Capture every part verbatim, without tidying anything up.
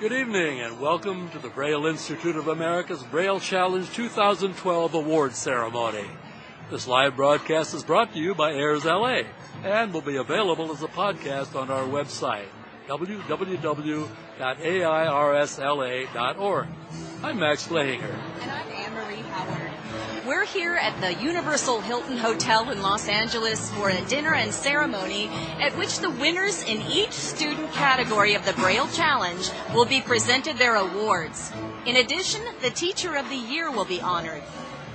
Good evening and welcome to the Braille Institute of America's Braille Challenge two thousand twelve Awards Ceremony. This live broadcast is brought to you by Airs L A and will be available as a podcast on our website, w w w dot airs l a dot org. I'm Max Flehinger. And I'm Anne-Marie Howard. We're here at the Universal Hilton Hotel in Los Angeles for a dinner and ceremony at which the winners in each student category of the Braille Challenge will be presented their awards. In addition, the Teacher of the Year will be honored.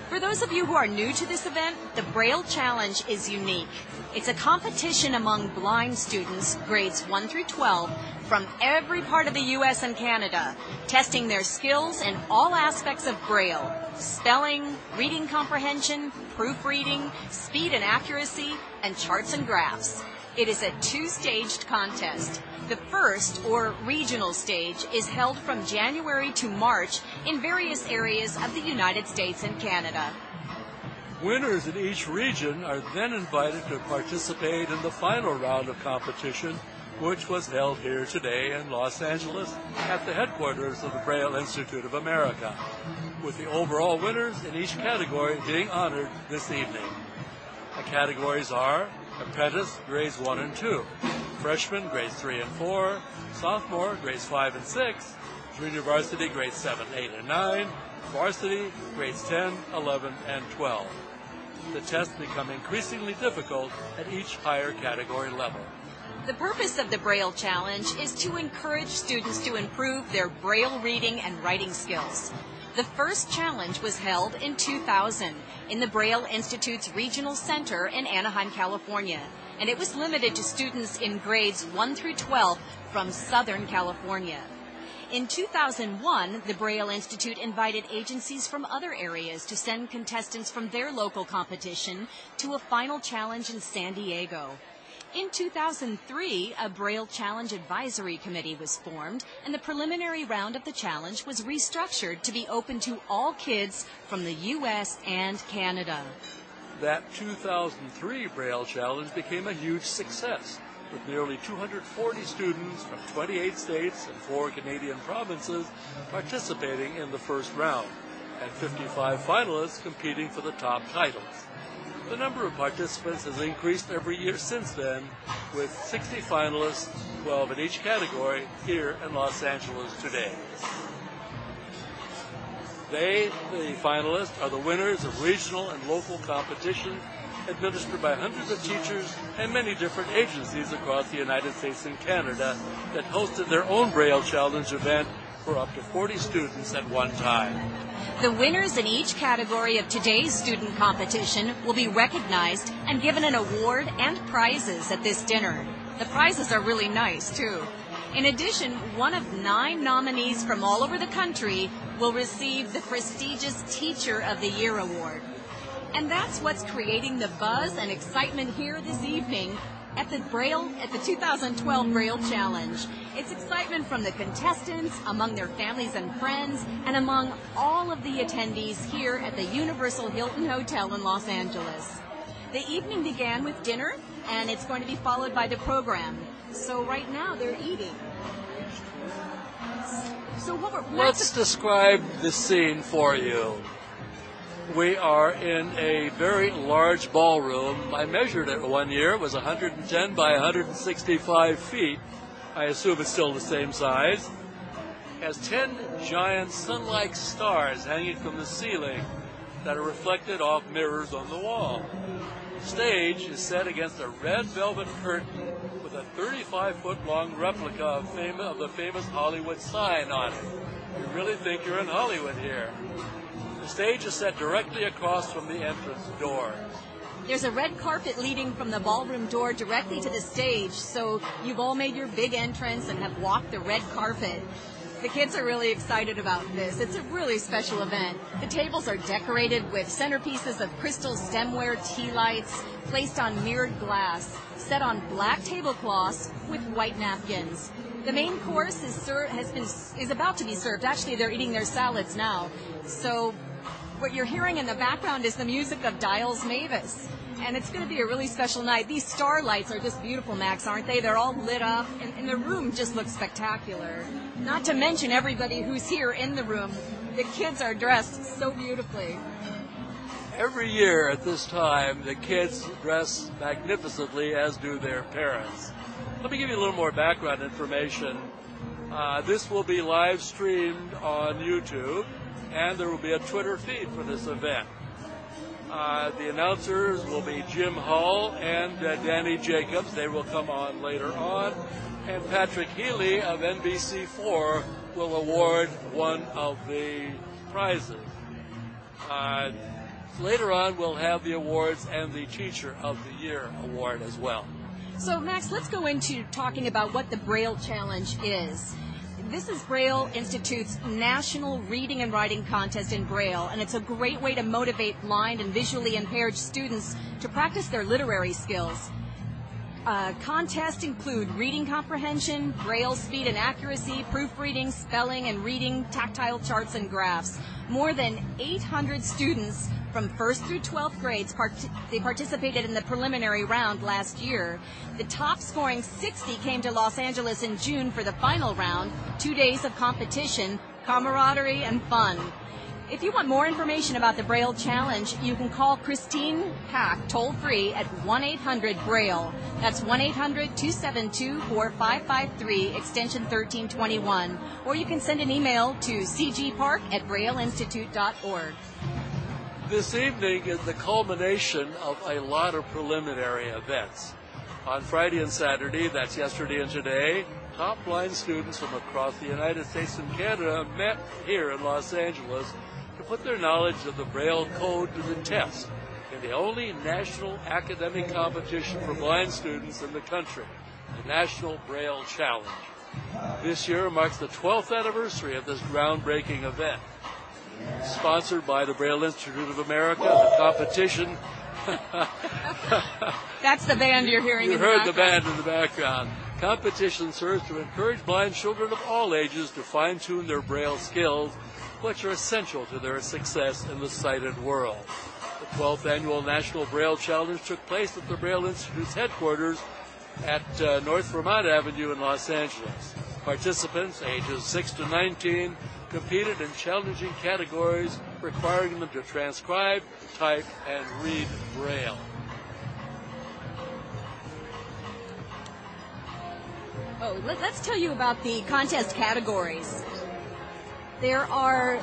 For those of you who are new to this event, the Braille Challenge is unique. It's a competition among blind students, grades one through twelve, from every part of the U S and Canada, testing their skills in all aspects of Braille: spelling, reading comprehension, proofreading, speed and accuracy, and charts and graphs. It is a two-staged contest. The first, or regional stage, is held from January to March in various areas of the United States and Canada. Winners in each region are then invited to participate in the final round of competition, which was held here today in Los Angeles at the headquarters of the Braille Institute of America, with the overall winners in each category being honored this evening. The categories are apprentice, grades one and two, freshman, grades three and four, sophomore, grades five and six, junior varsity, grades seven, eight, and nine, varsity, grades ten, eleven, and twelve. The tests become increasingly difficult at each higher category level. The purpose of the Braille Challenge is to encourage students to improve their Braille reading and writing skills. The first challenge was held in two thousand in the Braille Institute's Regional Center in Anaheim, California, and it was limited to students in grades one through twelve from Southern California. In two thousand one, the Braille Institute invited agencies from other areas to send contestants from their local competition to a final challenge in San Diego. In two thousand three, a Braille Challenge Advisory Committee was formed, and the preliminary round of the challenge was restructured to be open to all kids from the U S and Canada. That two thousand three Braille Challenge became a huge success, with nearly two hundred forty students from twenty-eight states and four Canadian provinces participating in the first round, and fifty-five finalists competing for the top titles. The number of participants has increased every year since then, with sixty finalists, twelve in each category, here in Los Angeles today. They, the finalists, are the winners of regional and local competition administered by hundreds of teachers and many different agencies across the United States and Canada that hosted their own Braille Challenge event for up to forty students at one time. The winners in each category of today's student competition will be recognized and given an award and prizes at this dinner. The prizes are really nice, too. In addition, one of nine nominees from all over the country will receive the prestigious Teacher of the Year Award. And that's what's creating the buzz and excitement here this evening at the Braille, at the two thousand twelve Braille Challenge. It's excitement from the contestants, among their families and friends, and among all of the attendees here at the Universal Hilton Hotel in Los Angeles. The evening began with dinner, and it's going to be followed by the program. So right now they're eating. So what were, Let's the... describe the scene for you. We are in a very large ballroom. I measured it one year. It was one hundred ten by one hundred sixty-five feet. I assume it's still the same size. It has ten giant sun-like stars hanging from the ceiling that are reflected off mirrors on the wall. The stage is set against a red velvet curtain with a thirty-five foot long replica of, fam- of the famous Hollywood sign on it. You really think you're in Hollywood here. The stage is set directly across from the entrance door. There's a red carpet leading from the ballroom door directly to the stage, so you've all made your big entrance and have walked the red carpet. The kids are really excited about this. It's a really special event. The tables are decorated with centerpieces of crystal stemware tea lights placed on mirrored glass, set on black tablecloths with white napkins. The main course is, ser- has been, is about to be served. Actually, they're eating their salads now. So what you're hearing in the background is the music of Dyles Mavis. and it's going to be a really special night. These starlights are just beautiful, Max, aren't they? They're all lit up, and, and the room just looks spectacular. Not to mention everybody who's here in the room. The kids are dressed so beautifully. Every year at this time, the kids dress magnificently, as do their parents. Let me give you a little more background information. Uh, this will be live streamed on YouTube, and there will be a Twitter feed for this event. Uh, the announcers will be Jim Hall and uh, Danny Jacobs. They will come on later on. And Patrick Healy of N B C four will award one of the prizes. Uh, later on, we'll have the awards and the Teacher of the Year award as well. So, Max, let's go into talking about what the Braille Challenge is. This is Braille Institute's national reading and writing contest in Braille, and it's a great way to motivate blind and visually impaired students to practice their literary skills. Uh, contests include reading comprehension, Braille speed and accuracy, proofreading, spelling and reading, tactile charts and graphs. More than eight hundred students from first through twelfth grades, part- they participated in the preliminary round last year. The top scoring sixty came to Los Angeles in June for the final round, two days of competition, camaraderie, and fun. If you want more information about the Braille Challenge, you can call Christine Pack toll-free at one eight hundred braille. That's one eight hundred two seven two four five five three, extension thirteen twenty-one. Or you can send an email to c g park at braille institute dot org. This evening is the culmination of a lot of preliminary events. On Friday and Saturday, that's yesterday and today, top blind students from across the United States and Canada met here in Los Angeles to put their knowledge of the Braille Code to the test in the only national academic competition for blind students in the country, the National Braille Challenge. This year marks the twelfth anniversary of this groundbreaking event. Sponsored by the Braille Institute of America, the competition. That's the band you're hearing you in the background. You heard the band in the background. Competition serves to encourage blind children of all ages to fine-tune their Braille skills, which are essential to their success in the sighted world. The twelfth annual National Braille Challenge took place at the Braille Institute's headquarters at uh, North Vermont Avenue in Los Angeles. Participants, ages six to nineteen, competed in challenging categories requiring them to transcribe, type, and read Braille. Oh, let, let's tell you about the contest categories. There are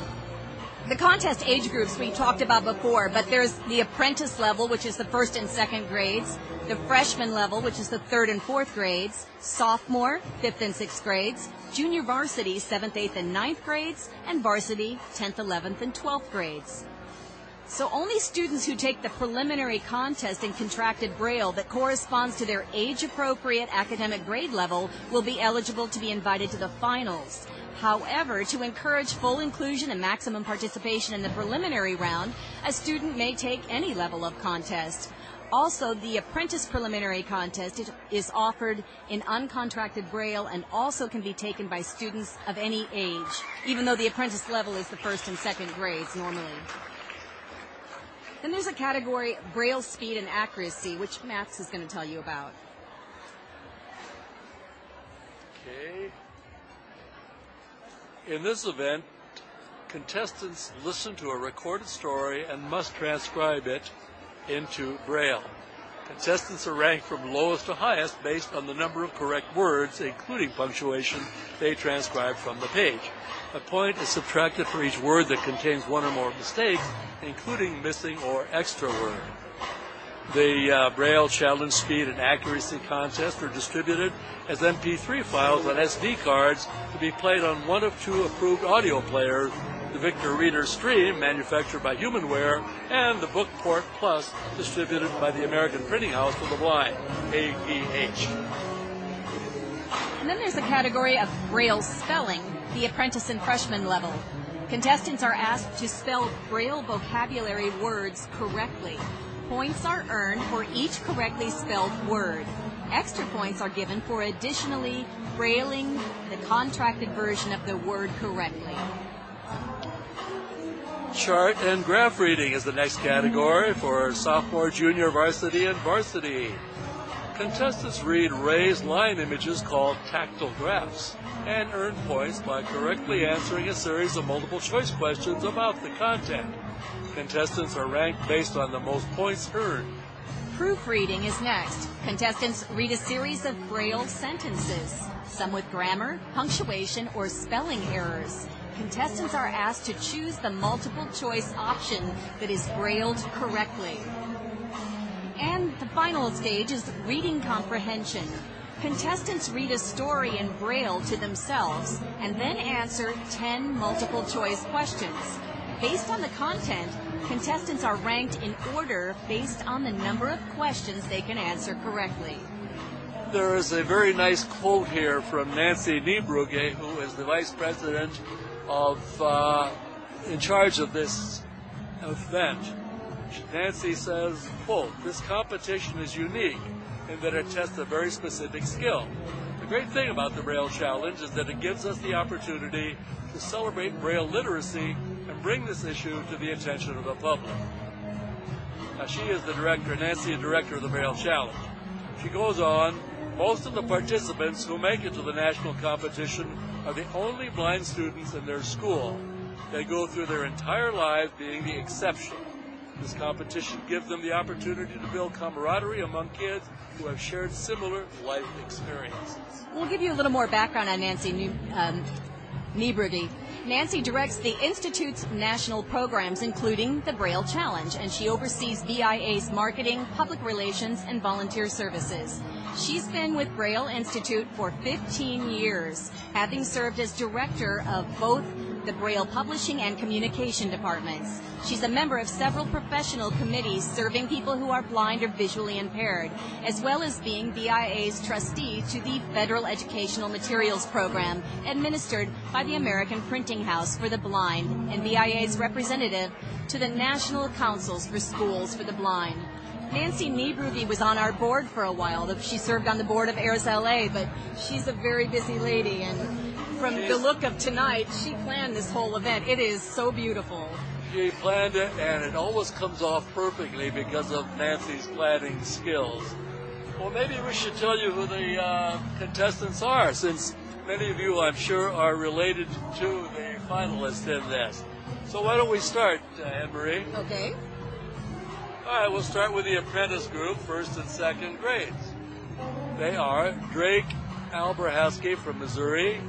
the contest age groups we talked about before, but there's the apprentice level, which is the first and second grades, the freshman level, which is the third and fourth grades, sophomore, fifth and sixth grades, junior varsity, seventh, eighth, and ninth grades, and varsity, tenth, eleventh, and twelfth grades. So only students who take the preliminary contest in contracted Braille that corresponds to their age-appropriate academic grade level will be eligible to be invited to the finals. However, to encourage full inclusion and maximum participation in the preliminary round, a student may take any level of contest. Also, the Apprentice Preliminary Contest is offered in uncontracted Braille and also can be taken by students of any age, even though the apprentice level is the first and second grades normally. Then there's a category, Braille Speed and Accuracy, which Max is going to tell you about. Okay. In this event, contestants listen to a recorded story and must transcribe it into Braille. Contestants are ranked from lowest to highest based on the number of correct words, including punctuation, they transcribe from the page. A point is subtracted for each word that contains one or more mistakes, including missing or extra word. The uh, Braille Challenge Speed and Accuracy Contest are distributed as M P three files on S D cards to be played on one of two approved audio players, the Victor Reader Stream, manufactured by HumanWare, and the Bookport Plus, distributed by the American Printing House for the Blind, A P H. And then there's a category of Braille Spelling, the apprentice and freshman level. Contestants are asked to spell Braille vocabulary words correctly. Points are earned for each correctly spelled word. Extra points are given for additionally brailing the contracted version of the word correctly. Chart and graph reading is the next category for sophomore, junior, varsity, and varsity. Contestants read raised line images called tactile graphs and earn points by correctly answering a series of multiple choice questions about the content. Contestants are ranked based on the most points earned. Proofreading is next. Contestants read a series of Braille sentences, some with grammar, punctuation, or spelling errors. Contestants are asked to choose the multiple-choice option that is brailled correctly. And the final stage is reading comprehension. Contestants read a story in Braille to themselves and then answer ten multiple-choice questions. Based on the content, contestants are ranked in order based on the number of questions they can answer correctly. There is a very nice quote here from Nancy Niebrugge, who is the vice president of uh, in charge of this event. Nancy says, quote, "This competition is unique in that it tests a very specific skill. The great thing about the Braille Challenge is that it gives us the opportunity to celebrate Braille literacy and bring this issue to the attention of the public." Now, she is the director, Nancy, the director of the Braille Challenge. She goes on, "Most of the participants who make it to the national competition are the only blind students in their school. They go through their entire lives being the exception. This competition gives them the opportunity to build camaraderie among kids who have shared similar life experiences." We'll give you a little more background on Nancy New, um, Niebrugge. Nancy directs the Institute's national programs, including the Braille Challenge, and she oversees B I A's marketing, public relations, and volunteer services. She's been with Braille Institute for fifteen years, having served as director of both the Braille Publishing and Communication Departments. She's a member of several professional committees serving people who are blind or visually impaired, as well as being B I A's trustee to the Federal Educational Materials Program, administered by the American Printing House for the Blind, and B I A's representative to the National Councils for Schools for the Blind. Nancy Niebrugge was on our board for a while. She served on the board of Airs L A, but she's a very busy lady, and from the look of tonight, she planned this whole event. It is so beautiful. She planned it, and it always comes off perfectly because of Nancy's planning skills. Well, maybe we should tell you who the uh, contestants are, since many of you, I'm sure, are related to the finalists in this. So why don't we start, uh, Anne-Marie? Okay. All right, we'll start with the apprentice group, first and second grades. They are Drake Alberhasky from Missouri,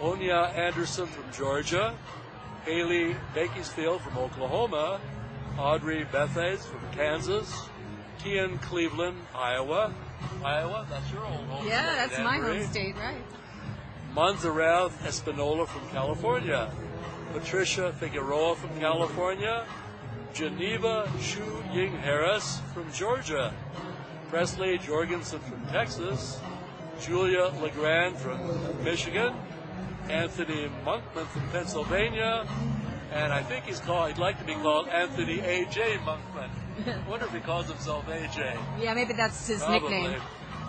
Onya Anderson from Georgia, Haley Bakersfield from Oklahoma, Audrey Bethes from Kansas, Kean Cleveland, Iowa. Iowa, that's your old home yeah, state. Yeah, that's my home state, right. Montserrat Espinola from California, Patricia Figueroa from California, Geneva Shu Ying Harris from Georgia, Presley Jorgensen from Texas, Julia LeGrand from Michigan, Anthony Monkman from Pennsylvania, and I think he's called, he'd like to be called Anthony A J Monkman. I wonder if he calls himself A J. Yeah, maybe that's his Probably. nickname.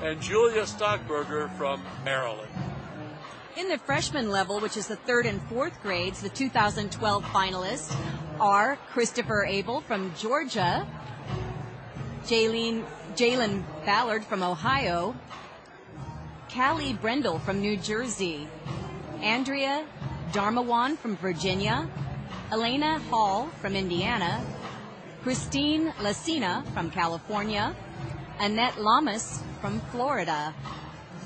And Julia Stockberger from Maryland. In the freshman level, which is the third and fourth grades, the two thousand twelve finalists are Christopher Abel from Georgia, Jalen, Jalen Ballard from Ohio, Callie Brendel from New Jersey, Andrea Darmawan from Virginia, Elena Hall from Indiana, Christine Lacina from California, Annette Lamas from Florida,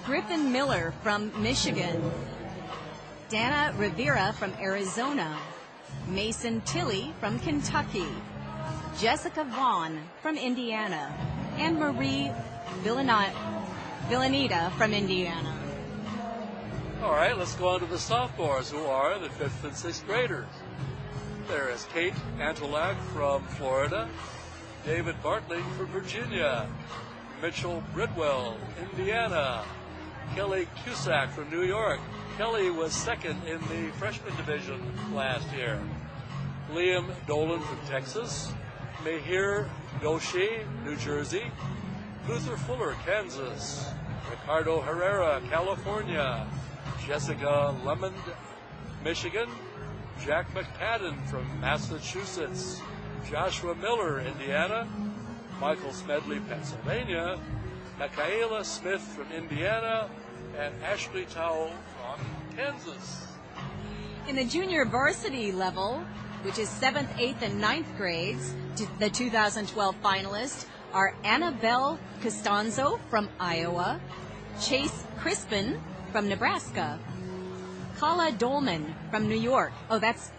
Griffin Miller from Michigan, Dana Rivera from Arizona, Mason Tilley from Kentucky, Jessica Vaughn from Indiana, and Marie Villanita from Indiana. All right, let's go on to the sophomores, who are the fifth and sixth graders. There is Kate Antolak from Florida, David Bartling from Virginia, Mitchell Bridwell, Indiana, Kelly Cusack from New York. Kelly was second in the freshman division last year. Liam Dolan from Texas, Mihir Doshi, New Jersey, Luther Fuller, Kansas, Ricardo Herrera, California, Jessica Lemond, Michigan, Jack McPadden from Massachusetts, Joshua Miller, Indiana, Michael Smedley, Pennsylvania, Michaela Smith from Indiana, and Ashley Towle from Kansas. In the junior varsity level, which is seventh, eighth, and ninth grades, the two thousand twelve finalists are Annabelle Costanzo from Iowa, Chase Crispin from Nebraska, Kala Dolman from New York. Oh, that's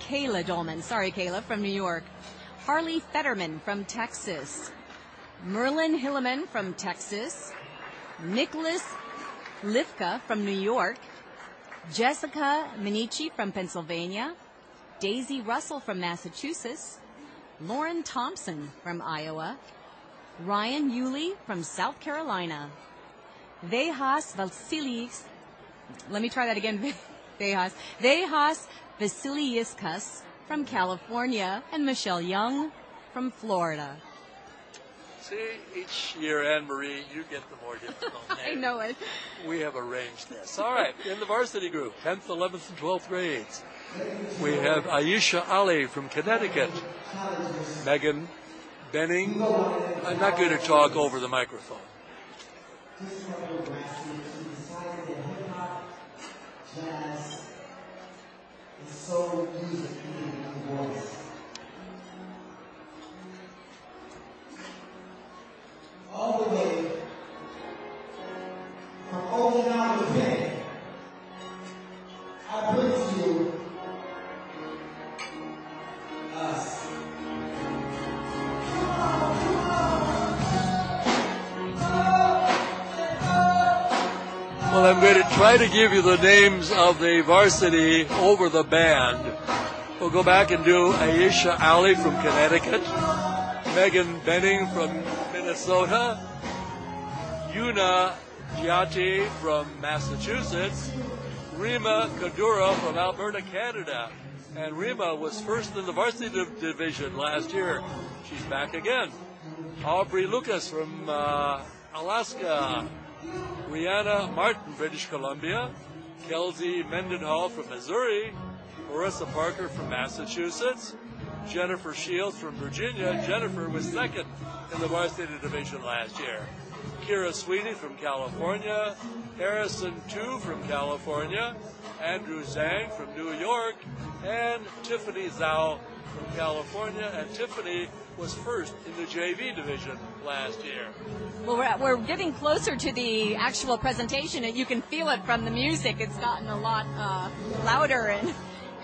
Kayla Dolman. Sorry, Kayla, from New York. Harley Fetterman from Texas. Merlin Hilleman from Texas. Nicholas Lifka from New York. Jessica Minichi from Pennsylvania. Daisy Russell from Massachusetts. Lauren Thompson from Iowa. Ryan Yulee from South Carolina. Vejas Valsilis. Let me try that again. Vejas. Vejas Vasiliuskas from California, and Michelle Young from Florida. See, each year, Anne-Marie, you get the more difficult name. I know it. We have arranged this. All right, in the varsity group, tenth, eleventh, and twelfth grades, we have Aisha Ali from Connecticut, Megan Benning. I'm not going to talk over the microphone. So music in your voice. All the way from Okinawa, Japan, I bring to you us. Well, I'm going to try to give you the names of the varsity over the band. We'll go back and do Aisha Ali from Connecticut, Megan Benning from Minnesota, Yuna Giatti from Massachusetts, Rima Kadura from Alberta, Canada. And Rima was first in the varsity div- division last year. She's back again. Aubrey Lucas from uh, Alaska. Rihanna Martin, British Columbia, Kelsey Mendenhall from Missouri, Marissa Parker from Massachusetts, Jennifer Shields from Virginia. Jennifer was second in the varsity division last year. Kira Sweeney from California, Harrison Tu from California, Andrew Zhang from New York, and Tiffany Zhao from California, and Tiffany was first in the J V division last year. Well, we're, we're getting closer to the actual presentation, and you can feel it from the music. It's gotten a lot uh, louder, and,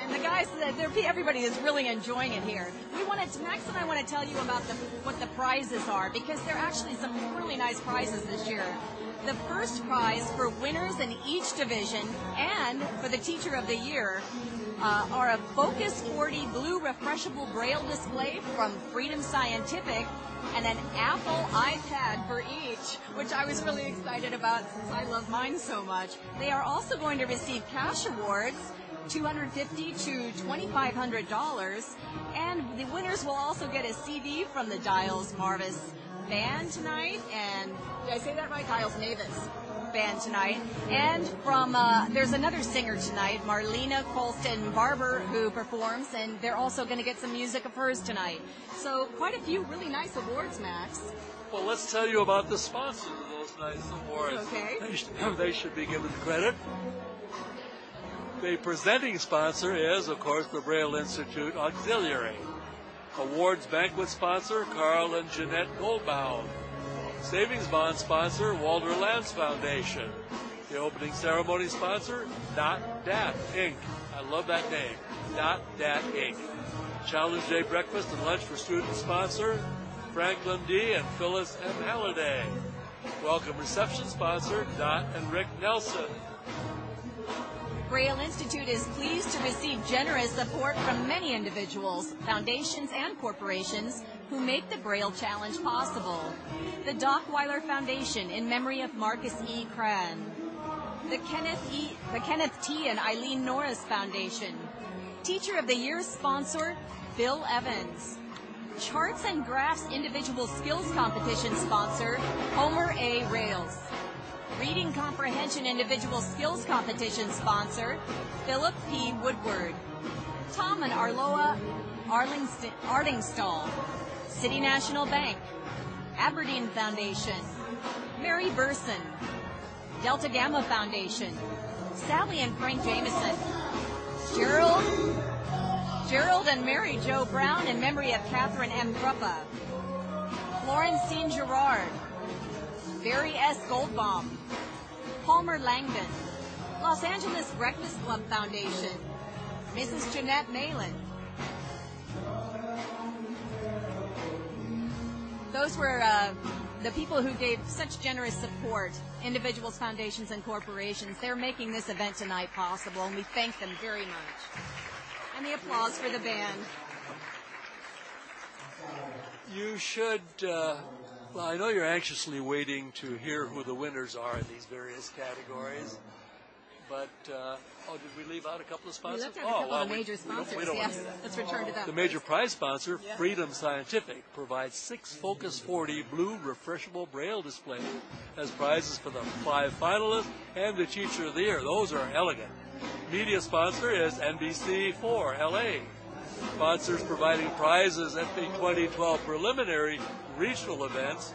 and the guys, everybody is really enjoying it here. We wanted to, Max and I want to tell you about the, what the prizes are, because there are actually some really nice prizes this year. The first prize for winners in each division and for the Teacher of the Year Uh, are a Focus forty blue refreshable braille display from Freedom Scientific and an Apple iPad for each, which I was really excited about since I love mine so much. They are also going to receive cash awards, two hundred fifty dollars to two thousand five hundred dollars, and the winners will also get a C D from the Dyles Mavis band tonight, and did I say that right? Dyles Mavis band tonight, and from uh, there's another singer tonight, Marlena Colston-Barber, who performs, and they're also going to get some music of hers tonight. So quite a few really nice awards, Max. Well, let's tell you about the sponsors of those nice awards. Okay. They, sh- they should be given credit. The presenting sponsor is, of course, the Braille Institute Auxiliary. Awards banquet sponsor, Carl and Jeanette Goldbaum. Savings bond sponsor, Walter Lambs Foundation. The opening ceremony sponsor, Dot Dat Incorporated. I love that name, Dot Dat Incorporated. Challenge Day breakfast and lunch for students sponsor, Franklin D. and Phyllis M. Halliday. Welcome reception sponsor, Dot and Rick Nelson. Braille Institute is pleased to receive generous support from many individuals, foundations, and corporations who make the Braille Challenge possible. The Dockweiler Foundation in memory of Marcus E. Cran. The Kenneth, e, the Kenneth T. and Eileen Norris Foundation. Teacher of the Year sponsor, Bill Evans. Charts and Graphs Individual Skills Competition sponsor, Homer A. Rails. Reading Comprehension Individual Skills Competition sponsor, Philip P. Woodward. Tom and Arloa Ardingstall, City National Bank, Aberdeen Foundation, Mary Burson, Delta Gamma Foundation, Sally and Frank Jameson, Gerald, Gerald and Mary Jo Brown in memory of Catherine M. Kruppa, Florencine Gerard, Barry S. Goldbaum, Palmer Langdon, Los Angeles Breakfast Club Foundation, Missus Jeanette Malin. Those were uh, the people who gave such generous support, individuals, foundations, and corporations. They're making this event tonight possible, and we thank them very much. And the applause for the band. You should, uh, well, I know you're anxiously waiting to hear who the winners are in these various categories. But, uh, oh, did we leave out a couple of sponsors? We left out a couple oh, well, of the major we, sponsors, we don't, we don't yes. Let's return to that. The major prize sponsor, yeah. Freedom Scientific, provides six Focus forty blue refreshable braille displays as prizes for the five finalists and the Teacher of the Year. Those are elegant. Media sponsor is N B C four L A. Sponsors providing prizes at the twenty twelve preliminary regional events.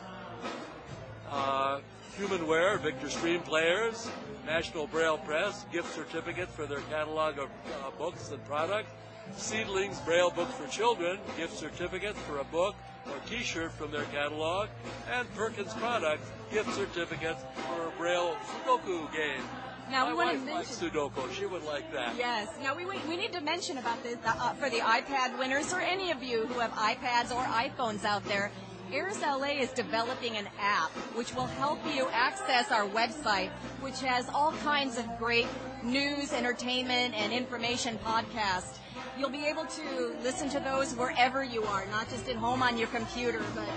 Uh, HumanWare, Victor Stream Players, National Braille Press, gift certificate for their catalog of uh, books and products, Seedlings Braille Book for Children, gift certificate for a book or T-shirt from their catalog, and Perkins Products, gift certificate for a Braille Sudoku game. Now, My we want wife to mention Sudoku. She would like that. Yes. Now we we need to mention about this uh, for the iPad winners or any of you who have iPads or iPhones out there. Airs L A is developing an app which will help you access our website, which has all kinds of great news, entertainment, and information podcasts. You'll be able to listen to those wherever you are, not just at home on your computer, but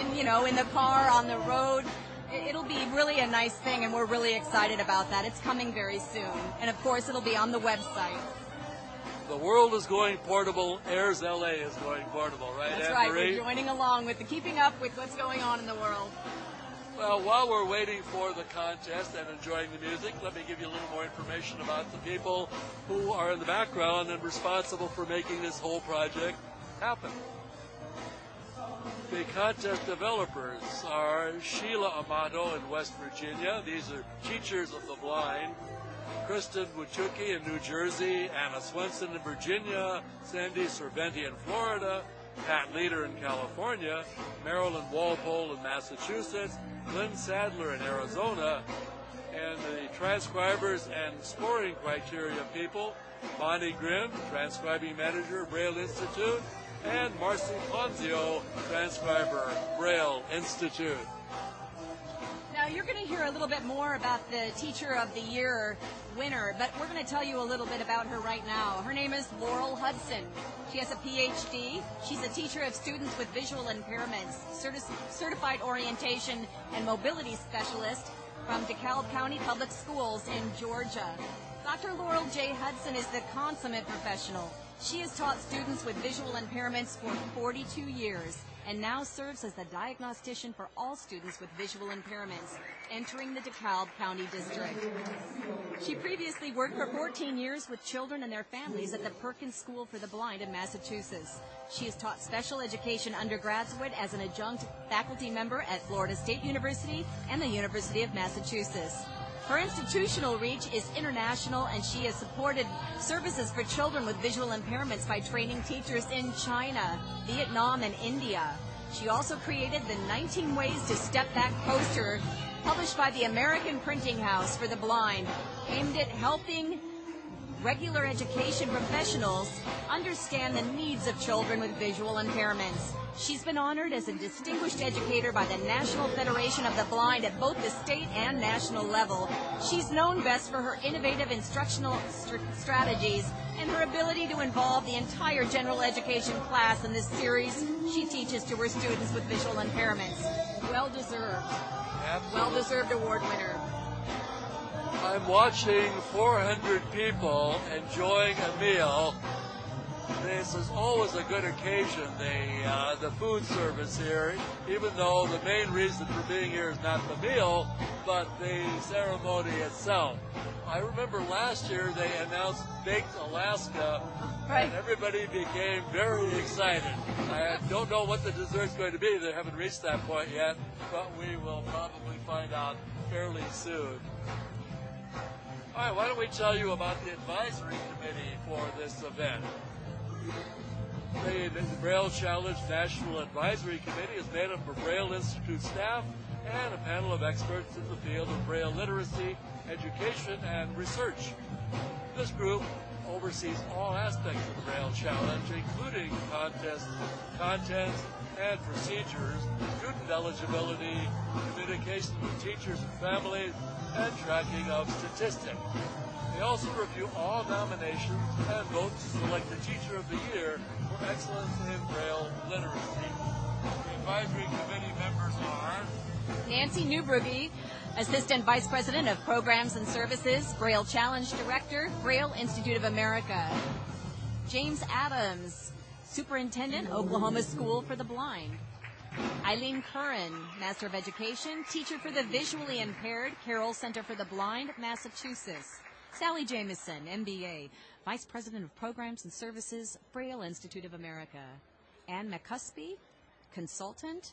in, you know, in the car, on the road. It'll be really a nice thing, and we're really excited about that. It's coming very soon. And, of course, it'll be on the website. The world is going portable. Airs L A is going portable, right, That's Anne right. Marie? We're joining along with the keeping up with what's going on in the world. Well, while we're waiting for the contest and enjoying the music, let me give you a little more information about the people who are in the background and responsible for making this whole project happen. The contest developers are Sheila Amato in West Virginia. These are teachers of the blind. Kristen Wuchuki in New Jersey, Anna Swenson in Virginia, Sandy Cerventi in Florida, Pat Leader in California, Marilyn Walpole in Massachusetts, Lynn Sadler in Arizona, and the transcribers and scoring criteria people, Bonnie Grimm, transcribing manager, Braille Institute, and Marcy Ponzio, transcriber, Braille Institute. Now, you're going to hear a little bit more about the Teacher of the Year winner, but we're going to tell you a little bit about her right now. Her name is Laurel Hudson. She has a P H D. She's a teacher of students with visual impairments, certi- certified orientation and mobility specialist from DeKalb County Public Schools in Georgia. Doctor Laurel J. Hudson is the consummate professional. She has taught students with visual impairments for forty-two years and now serves as the diagnostician for all students with visual impairments entering the DeKalb County District. She previously worked for fourteen years with children and their families at the Perkins School for the Blind in Massachusetts. She has taught special education undergraduate as an adjunct faculty member at Florida State University and the University of Massachusetts. Her institutional reach is international, and she has supported services for children with visual impairments by training teachers in China, Vietnam, and India. She also created the nineteen ways to Step Back poster, published by the American Printing House for the Blind, aimed at helping regular education professionals understand the needs of children with visual impairments. She's been honored as a distinguished educator by the National Federation of the Blind at both the state and national level. She's known best for her innovative instructional st- strategies and her ability to involve the entire general education class in this series she teaches to her students with visual impairments. Well-deserved. Absolutely. Well-deserved award winner. I'm watching four hundred people enjoying a meal This is always a good occasion, the, uh, the food service here, even though the main reason for being here is not the meal, but the ceremony itself. I remember last year they announced Baked Alaska, right, and everybody became very excited. I don't know what the dessert's going to be. They haven't reached that point yet, but we will probably find out fairly soon. All right, why don't we tell you about the advisory committee for this event. The Braille Challenge National Advisory Committee is made up of Braille Institute staff and a panel of experts in the field of Braille literacy, education, and research. This group oversees all aspects of the Braille Challenge, including contests, contents, and procedures, student eligibility, communication with teachers and families, and tracking of statistics. They also review all nominations and vote to select the Teacher of the Year for excellence in Braille literacy. The advisory committee members are Nancy Niebrugge, Assistant Vice President of Programs and Services, Braille Challenge Director, Braille Institute of America; James Adams, Superintendent, Oklahoma School for the Blind; Eileen Curran, Master of Education, Teacher for the Visually Impaired, Carroll Center for the Blind, Massachusetts; Sally Jameson, M B A, Vice President of Programs and Services, Braille Institute of America; Ann McCuspey, Consultant;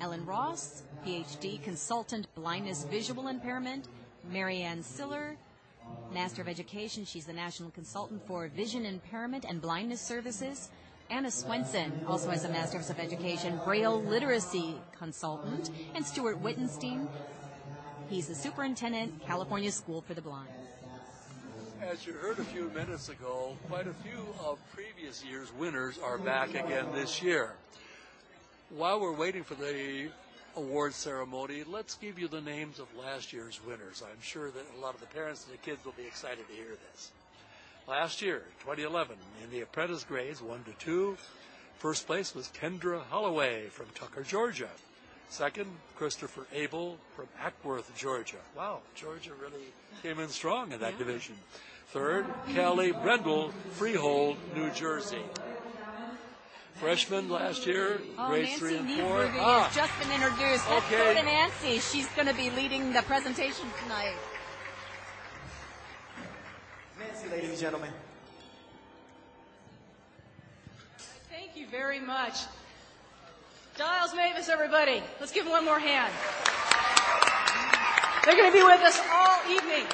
Ellen Ross, P H D, Consultant, Blindness Visual Impairment; Marianne Siller, Master of Education, she's the National Consultant for Vision Impairment and Blindness Services; Anna Swenson, also has a Master of Education, Braille Literacy Consultant; and Stuart Wittenstein, he's the Superintendent, California School for the Blind. As you heard a few minutes ago, quite a few of previous year's winners are back again this year. While we're waiting for the award ceremony, let's give you the names of last year's winners. I'm sure that a lot of the parents and the kids will be excited to hear this. Last year, twenty eleven, in the apprentice grades one to two, first place was Kendra Holloway from Tucker, Georgia. Second, Christopher Abel from Ackworth, Georgia. Wow, Georgia really came in strong in that yeah. division. Third, Kelly Brendel, Freehold, New Jersey. Freshman last year, oh, grades Nancy three and four. Niebrugge ah. has just been introduced. Let's okay. go to Nancy. She's going to be leading the presentation tonight. Nancy, ladies and gentlemen. Thank you very much. Dyles Mavis, everybody. Let's give them one more hand. They're going to be with us all evening.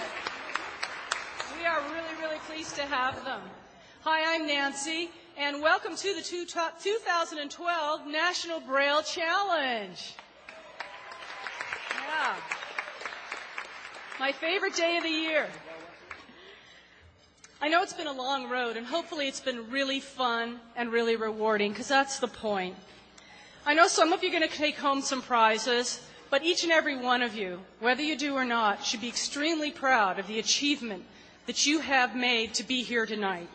We are really, really pleased to have them. Hi, I'm Nancy, and welcome to the two thousand twelve National Braille Challenge. Yeah. My favorite day of the year. I know it's been a long road, and hopefully it's been really fun and really rewarding, because that's the point. I know some of you are going to take home some prizes, but each and every one of you, whether you do or not, should be extremely proud of the achievement that you have made to be here tonight.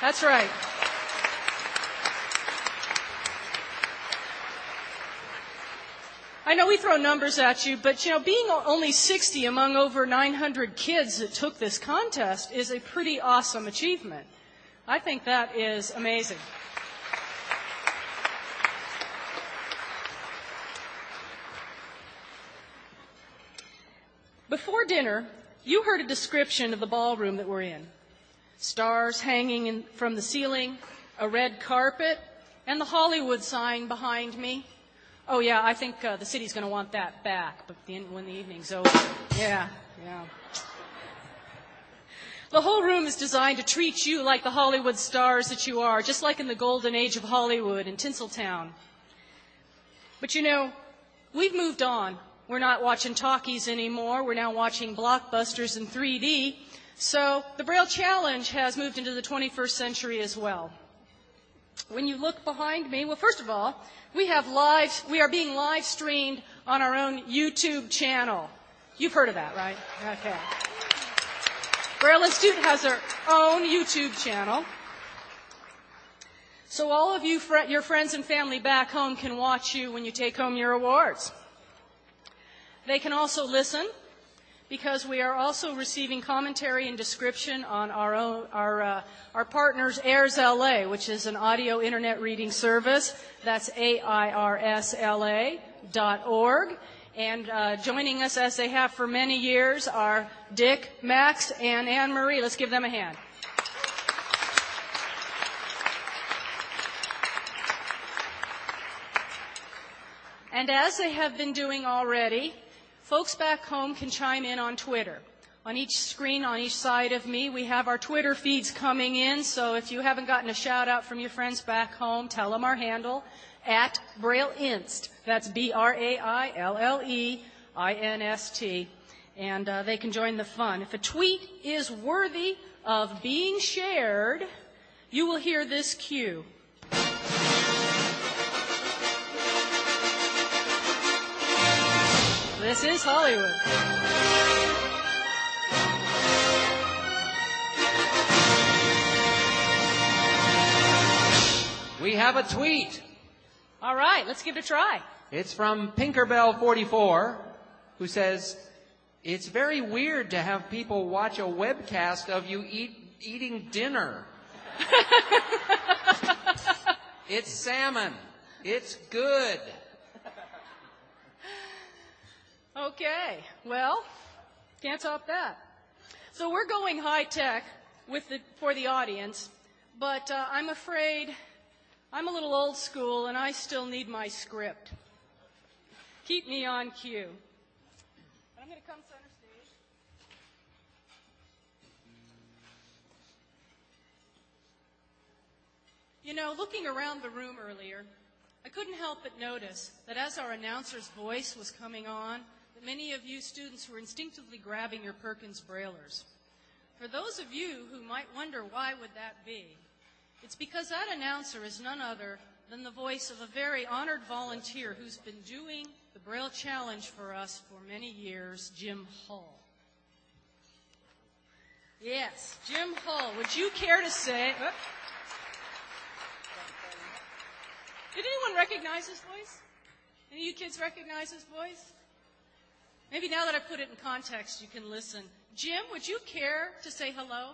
That's right. I know we throw numbers at you, but you know, being only sixty among over nine hundred kids that took this contest is a pretty awesome achievement. I think that is amazing. Before dinner, you heard a description of the ballroom that we're in. Stars hanging in from the ceiling, a red carpet, and the Hollywood sign behind me. Oh, yeah, I think uh, the city's going to want that back but the, when the evening's over. Yeah, yeah. The whole room is designed to treat you like the Hollywood stars that you are, just like in the golden age of Hollywood in Tinseltown. But, you know, we've moved on. We're not watching talkies anymore. We're now watching blockbusters in three D. So the Braille Challenge has moved into the twenty-first century as well. When you look behind me, well, first of all, we have live, we are being live streamed on our own YouTube channel. You've heard of that, right? Okay. Braille Institute has their own YouTube channel. So all of you, fr- your friends and family back home can watch you when you take home your awards. They can also listen because we are also receiving commentary and description on our own, our, uh, our partners, Airs L A, which is an audio internet reading service. That's A I R S L A dot org. And uh, joining us, as they have for many years, are Dick, Max, and Anne-Marie. Let's give them a hand. And as they have been doing already, folks back home can chime in on Twitter. On each screen, on each side of me, we have our Twitter feeds coming in, so if you haven't gotten a shout-out from your friends back home, tell them our handle, at BrailleInst. That's B R A I L L E I N S T. And uh, they can join the fun. If a tweet is worthy of being shared, you will hear this cue. This is Hollywood. We have a tweet. All right, let's give it a try. It's from Pinkerbell forty-four, who says, "It's very weird to have people watch a webcast of you eat, eating dinner. It's salmon. It's good." Okay, well, can't top that. So we're going high-tech with the, for the audience, but uh, I'm afraid I'm a little old school, and I still need my script. Keep me on cue. I'm going to come center stage. You know, looking around the room earlier, I couldn't help but notice that as our announcer's voice was coming on, many of you students were instinctively grabbing your Perkins Braillers. For those of you who might wonder why would that be, it's because that announcer is none other than the voice of a very honored volunteer who's been doing the Braille Challenge for us for many years, Jim Hall. Yes, Jim Hall, would you care to say... Oops. Did anyone recognize his voice? Any of you kids recognize his voice? Maybe now that I put it in context, you can listen. Jim, would you care to say hello?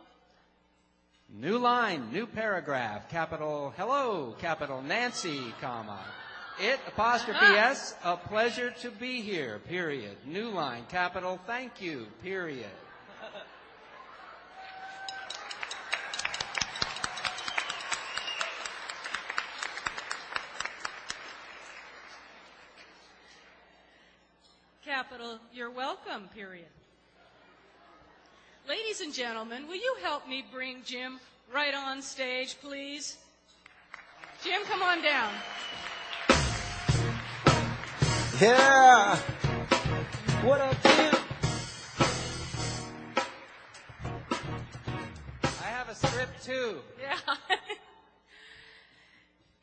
New line, new paragraph, capital hello, capital Nancy, comma. It, apostrophe uh-huh. S, a pleasure to be here, period. New line, capital thank you, period. Capital, you're welcome, period. Ladies and gentlemen, will you help me bring Jim right on stage, please? Jim, come on down. Yeah. What up, Jim? I have a script, too. Yeah.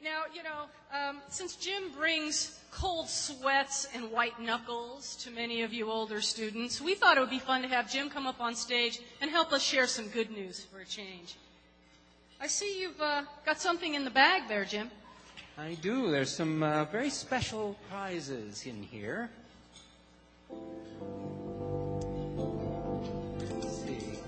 Now, you know, um, since Jim brings cold sweats and white knuckles to many of you older students, we thought it would be fun to have Jim come up on stage and help us share some good news for a change. I see you've uh, got something in the bag there, Jim. I do. There's some uh, very special prizes in here. Let's see.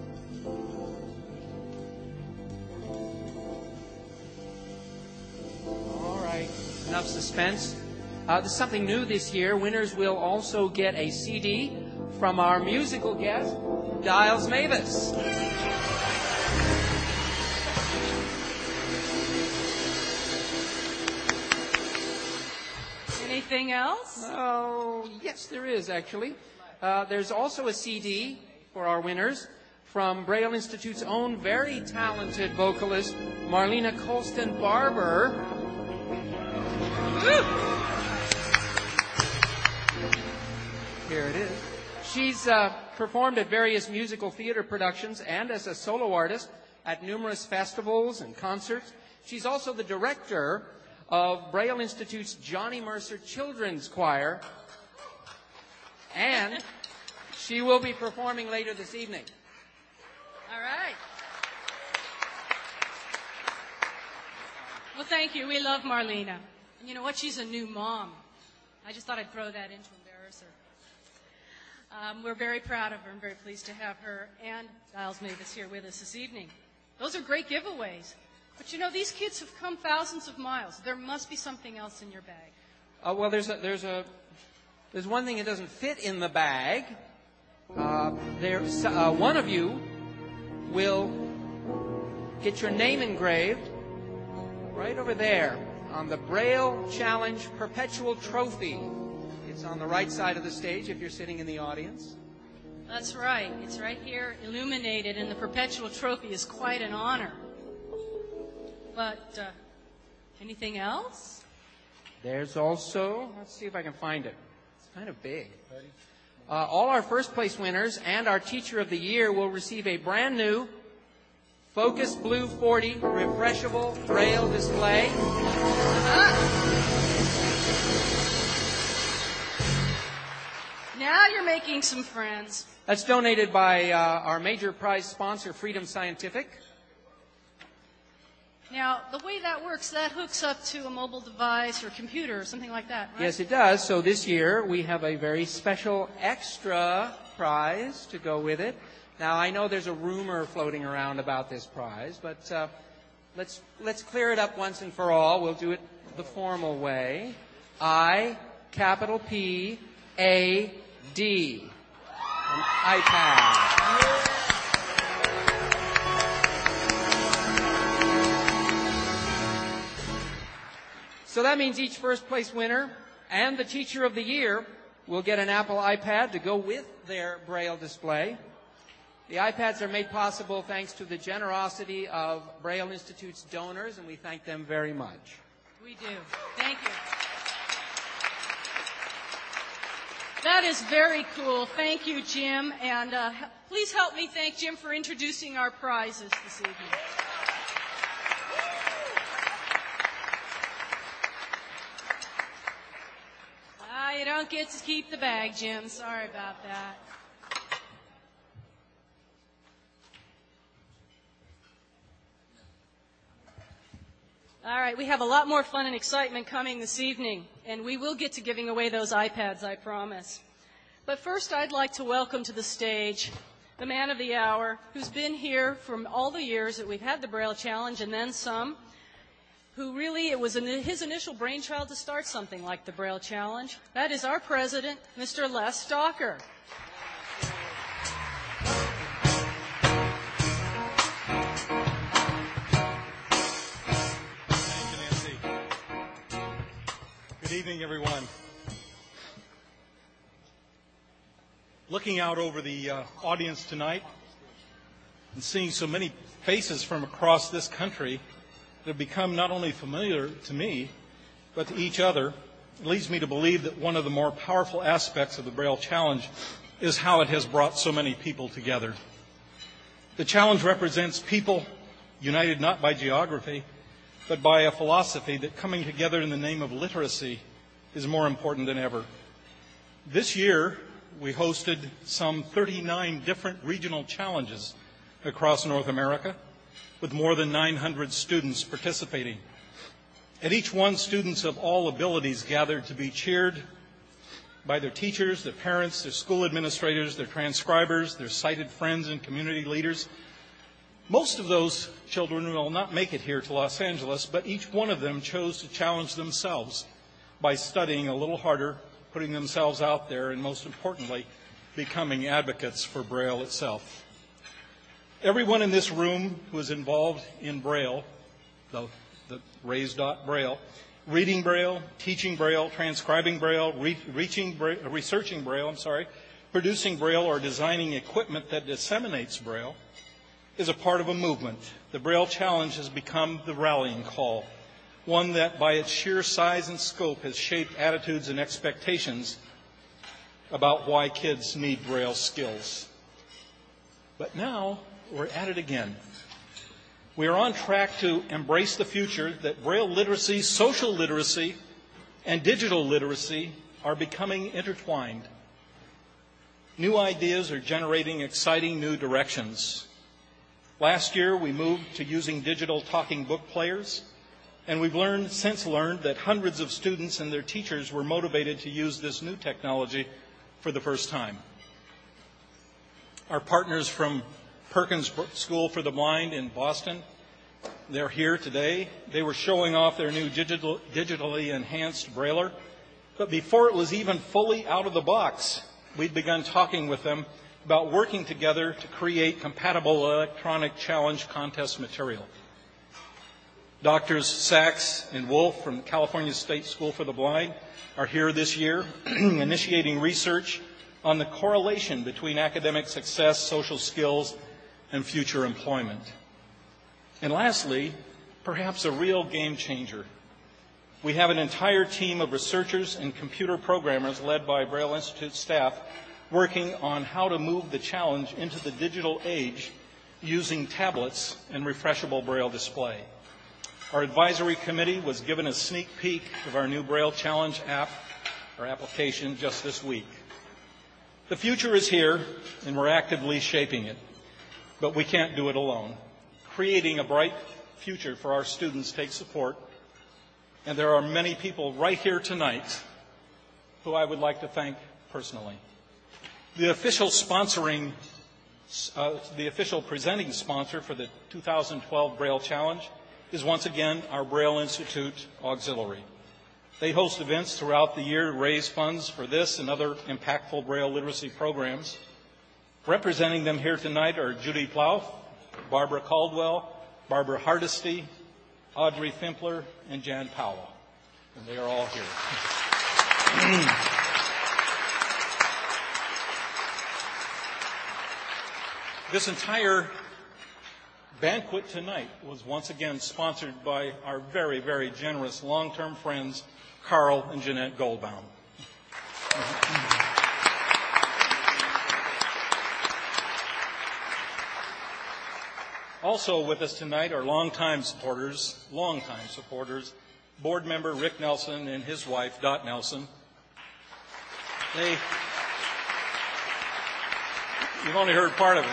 All right. Enough suspense. Uh, this is something new this year. Winners will also get a C D from our musical guest, Dyles Mavis. Anything else? Oh, yes, there is, actually. Uh, there's also a C D for our winners from Braille Institute's own very talented vocalist, Marlena Colston-Barber. Woo! Here it is. She's uh, performed at various musical theater productions and as a solo artist at numerous festivals and concerts. She's also the director of Braille Institute's Johnny Mercer Children's Choir. And she will be performing later this evening. All right. Well, thank you. We love Marlena. And you know what? She's a new mom. I just thought I'd throw that into embarrass her. Um, we're very proud of her and very pleased to have her and Dyles Mavis here with us this evening. Those are great giveaways. But, you know, these kids have come thousands of miles. There must be something else in your bag. Uh, well, there's a, there's a there's one thing that doesn't fit in the bag. Uh, there's, uh, one of you will get your name engraved right over there on the Braille Challenge Perpetual Trophy. It's on the right side of the stage if you're sitting in the audience. That's right. It's right here, illuminated, and the Perpetual Trophy is quite an honor. But uh, anything else? There's also, let's see if I can find it. It's kind of big. Uh, all our first place winners and our Teacher of the Year will receive a brand new Focus Blue forty refreshable Braille display. Uh-huh. Now you're making some friends. That's donated by uh, our major prize sponsor, Freedom Scientific. Now, the way that works, that hooks up to a mobile device or computer or something like that, right? Yes, it does. So this year we have a very special extra prize to go with it. Now, I know there's a rumor floating around about this prize, but uh, let's let's clear it up once and for all. We'll do it the formal way. I, capital P, A, D. An iPad. So that means each first place winner and the Teacher of the Year will get an Apple iPad to go with their Braille display. The iPads are made possible thanks to the generosity of Braille Institute's donors, and we thank them very much. We do. Thank you. That is very cool. Thank you, Jim. And uh, please help me thank Jim for introducing our prizes this evening. You don't get to keep the bag, Jim. Sorry about that. All right, we have a lot more fun and excitement coming this evening, and we will get to giving away those iPads, I promise. But first, I'd like to welcome to the stage the man of the hour who's been here from all the years that we've had the Braille Challenge and then some, who really, it was his initial brainchild to start something like the Braille Challenge. That is our president, Mister Les Stocker. Thank you, Nancy. Good evening, everyone. Looking out over the uh, audience tonight and seeing so many faces from across this country, have become not only familiar to me, but to each other, it leads me to believe that one of the more powerful aspects of the Braille Challenge is how it has brought so many people together. The challenge represents people united not by geography, but by a philosophy that coming together in the name of literacy is more important than ever. This year, we hosted some thirty-nine different regional challenges across North America, with more than nine hundred students participating. At each one, students of all abilities gathered to be cheered by their teachers, their parents, their school administrators, their transcribers, their sighted friends and community leaders. Most of those children will not make it here to Los Angeles, but each one of them chose to challenge themselves by studying a little harder, putting themselves out there, and most importantly, becoming advocates for Braille itself. Everyone in this room who is involved in Braille, the, the raised dot Braille, reading Braille, teaching Braille, transcribing Braille, re reaching Braille, researching Braille, I'm sorry, producing Braille, or designing equipment that disseminates Braille, is a part of a movement. The Braille Challenge has become the rallying call, one that by its sheer size and scope has shaped attitudes and expectations about why kids need Braille skills. But now, we're at it again. We are on track to embrace the future that Braille literacy, social literacy, and digital literacy are becoming intertwined. New ideas are generating exciting new directions. Last year, we moved to using digital talking book players, and we've learned, since learned that hundreds of students and their teachers were motivated to use this new technology for the first time. our partners from Perkins School for the Blind in Boston. They're here today. They were showing off their new digital, digitally enhanced brailler. But before it was even fully out of the box, we'd begun talking with them about working together to create compatible electronic challenge contest material. Doctors Sachs and Wolf from California State School for the Blind are here this year initiating research on the correlation between academic success, social skills, and future employment. And lastly, perhaps a real game changer. We have an entire team of researchers and computer programmers led by Braille Institute staff working on how to move the challenge into the digital age using tablets and refreshable Braille display. Our advisory committee was given a sneak peek of our new Braille Challenge app or application just this week. The future is here, and we're actively shaping it, but we can't do it alone. Creating a bright future for our students takes support. And there are many people right here tonight who I would like to thank personally. The official sponsoring, uh, the official presenting sponsor for the two thousand twelve Braille Challenge is once again our Braille Institute Auxiliary. They host events throughout the year to raise funds for this and other impactful Braille literacy programs. Representing them here tonight are Judy Plouffe, Barbara Caldwell, Barbara Hardesty, Audrey Fimpler, and Jan Powell. And they are all here. This entire banquet tonight was once again sponsored by our very, very generous long-term friends, Carl and Jeanette Goldbaum. Also with us tonight are longtime supporters, longtime supporters, board member Rick Nelson and his wife, Dot Nelson. They, you've only heard part of it.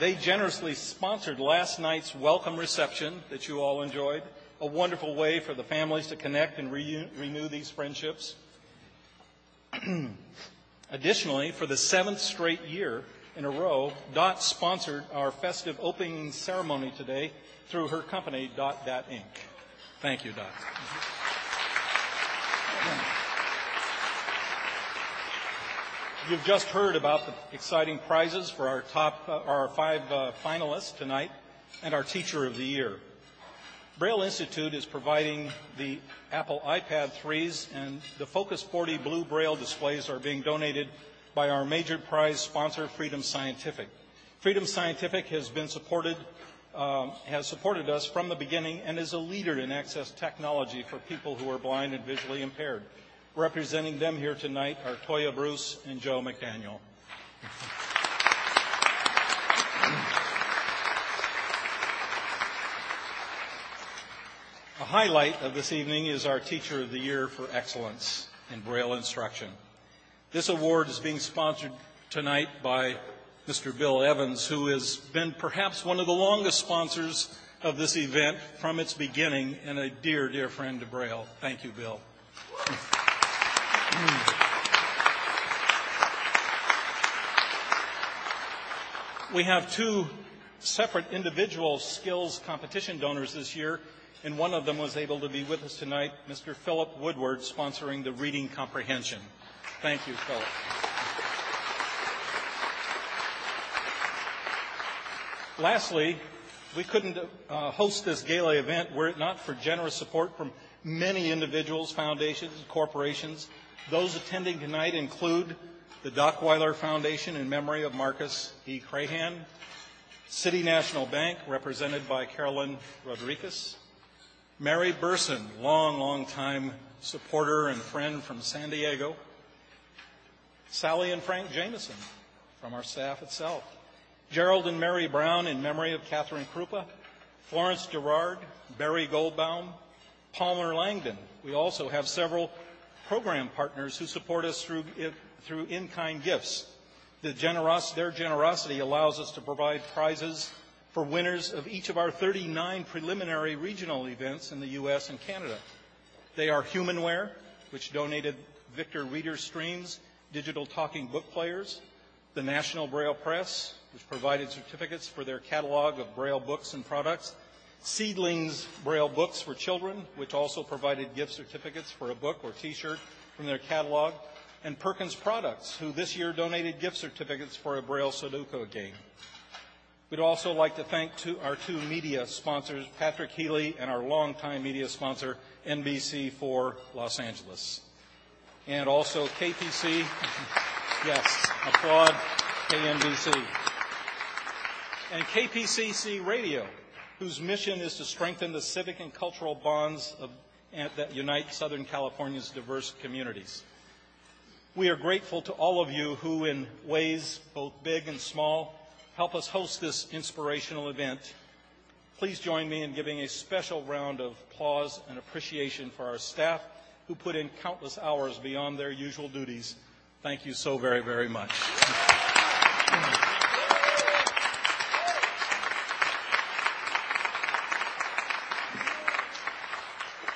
They generously sponsored last night's welcome reception that you all enjoyed, a wonderful way for the families to connect and re- renew these friendships. Additionally, for the seventh straight year, in a row, Dot sponsored our festive opening ceremony today through her company, Dot Dat Incorporated. Thank you, Dot. You've just heard about the exciting prizes for our top, uh, our five uh, finalists tonight and our Teacher of the Year. Braille Institute is providing the Apple iPad threes, and the Focus forty blue Braille displays are being donated by our major prize sponsor, Freedom Scientific. Freedom Scientific has been supported, um, has supported us from the beginning and is a leader in access technology for people who are blind and visually impaired. Representing them here tonight are Toya Bruce and Joe McDaniel. A highlight of this evening is our Teacher of the Year for Excellence in Braille Instruction. This award is being sponsored tonight by Mister Bill Evans, who has been perhaps one of the longest sponsors of this event from its beginning and a dear, dear friend to Braille. Thank you, Bill. We have two separate individual skills competition donors this year, and one of them was able to be with us tonight, Mister Philip Woodward, sponsoring the reading comprehension. Thank you, Philip. Lastly, we couldn't uh, host this gala event were it not for generous support from many individuals, foundations, and corporations. Those attending tonight include the Dockweiler Foundation in memory of Marcus E. Crahan, City National Bank, represented by Carolyn Rodriguez, Mary Burson, long, long time supporter and friend from San Diego, Sally and Frank Jameson from our staff itself, Gerald and Mary Brown in memory of Catherine Krupa, Florence Gerard, Barry Goldbaum, Palmer Langdon. We also have several program partners who support us through, through in-kind gifts. The generos- their generosity allows us to provide prizes for winners of each of our thirty-nine preliminary regional events in the U S and Canada. They are HumanWare, which donated Victor Reader Streams, digital talking book players, the National Braille Press, which provided certificates for their catalog of Braille books and products, Seedlings Braille books for children, which also provided gift certificates for a book or T-shirt from their catalog, and Perkins Products, who this year donated gift certificates for a Braille Sudoku game. We'd also like to thank two, our two media sponsors, Patrick Healy and our longtime media sponsor, N B C four Los Angeles. And also K P C, yes, applaud K N B C. And K P C C Radio, whose mission is to strengthen the civic and cultural bonds of, that unite Southern California's diverse communities. We are grateful to all of you who, in ways both big and small, help us host this inspirational event. Please join me in giving a special round of applause and appreciation for our staff who put in countless hours beyond their usual duties. Thank you so very, very much.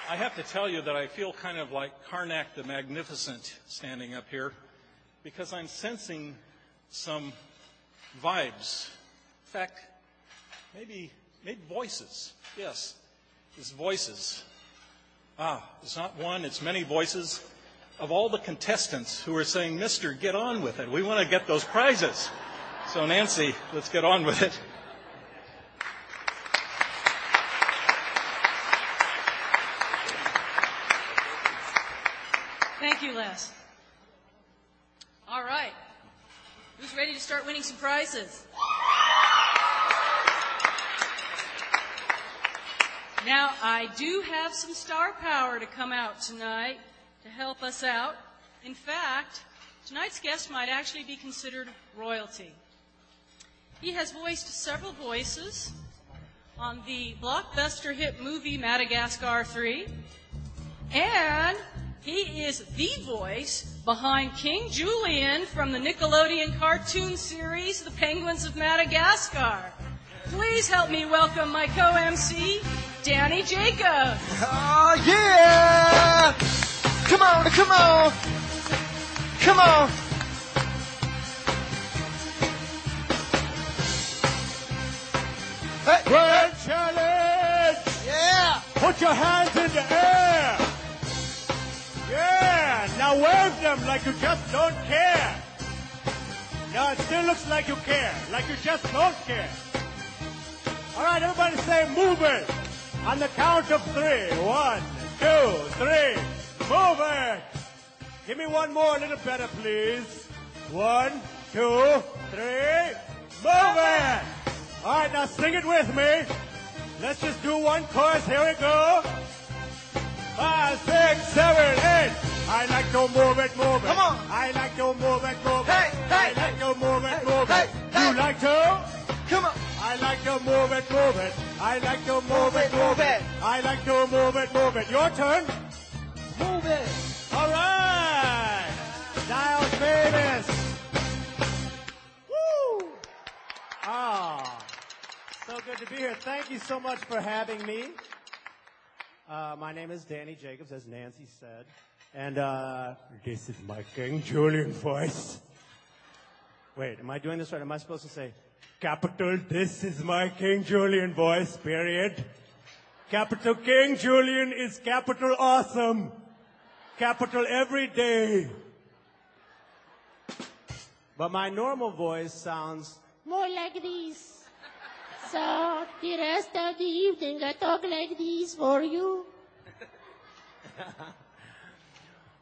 I have to tell you that I feel kind of like Karnak the Magnificent standing up here because I'm sensing some vibes. In fact, maybe, maybe voices. Yes, it's voices. Ah, it's not one, it's many voices of all the contestants who are saying, Mister, get on with it. We want to get those prizes. So, Nancy, let's get on with it. Thank you, Les. All right. Who's ready to start winning some prizes? Now, I do have some star power to come out tonight to help us out. In fact, tonight's guest might actually be considered royalty. He has voiced several voices on the blockbuster hit movie Madagascar three, and he is the voice behind King Julian from the Nickelodeon cartoon series, The Penguins of Madagascar. Please help me welcome my co-M C, Danny Jacobs. Oh, yeah! Come on, come on! Come on! Hey. Grand challenge! Yeah! Put your hands in the air! Yeah! Now wave them like you just don't care. Now it still looks like you care, like you just don't care. All right, everybody say move it. On the count of three. One, two, three. Move it. Give me one more, a little better, please. One, two, three. Move it. All right, now sing it with me. Let's just do one chorus. Here we go. Five, six, seven, eight. I like to move it, move it. Come on. I like to move it, move it. Hey, hey, I like to move it, move it. Hey, hey. You like to? Come on. I like to move it, move it. I like to move, move it, move it. it. I like to move it, move it. Your turn. Move it. All right. Dyles Mavis. Woo. Ah, so good to be here. Thank you so much for having me. Uh, my name is Danny Jacobs, as Nancy said, and uh, this is my King Julian voice. Wait, am I doing this right? Am I supposed to say, capital, this is my King Julian voice, period. Capital King Julian is capital awesome. Capital every day. But my normal voice sounds more like this. So, the rest of the evening, I talk like this for you.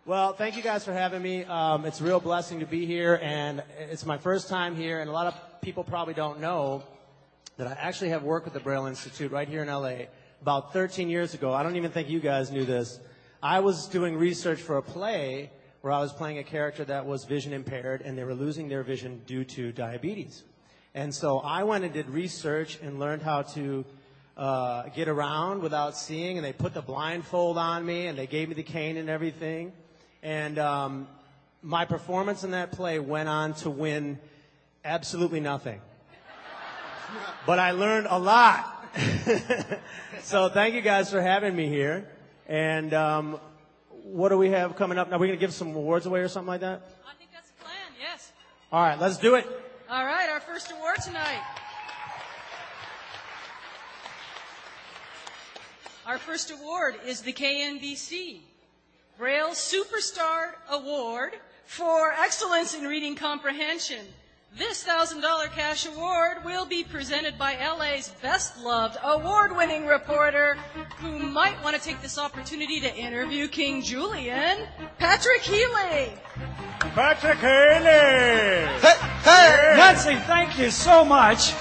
Well, thank you guys for having me. Um, it's a real blessing to be here, and it's my first time here, and a lot of people probably don't know that I actually have worked with the Braille Institute right here in L A about thirteen years ago. I don't even think you guys knew this. I was doing research for a play where I was playing a character that was vision impaired, and they were losing their vision due to diabetes. And so I went and did research and learned how to uh, get around without seeing, and they put the blindfold on me, and they gave me the cane and everything. And um, my performance in that play went on to win absolutely nothing. But I learned a lot. So thank you guys for having me here. And um, what do we have coming up? Now, are we going to give some awards away or something like that? I think that's the plan, yes. All right, let's do it. All right, our first award tonight. Our first award is the K N B C Braille Superstar Award for Excellence in Reading Comprehension. This one thousand dollars cash award will be presented by L A's best-loved, award-winning reporter who might want to take this opportunity to interview King Julian, Patrick Healy. Patrick Healy! Hey, hey. Nancy, thank you so much.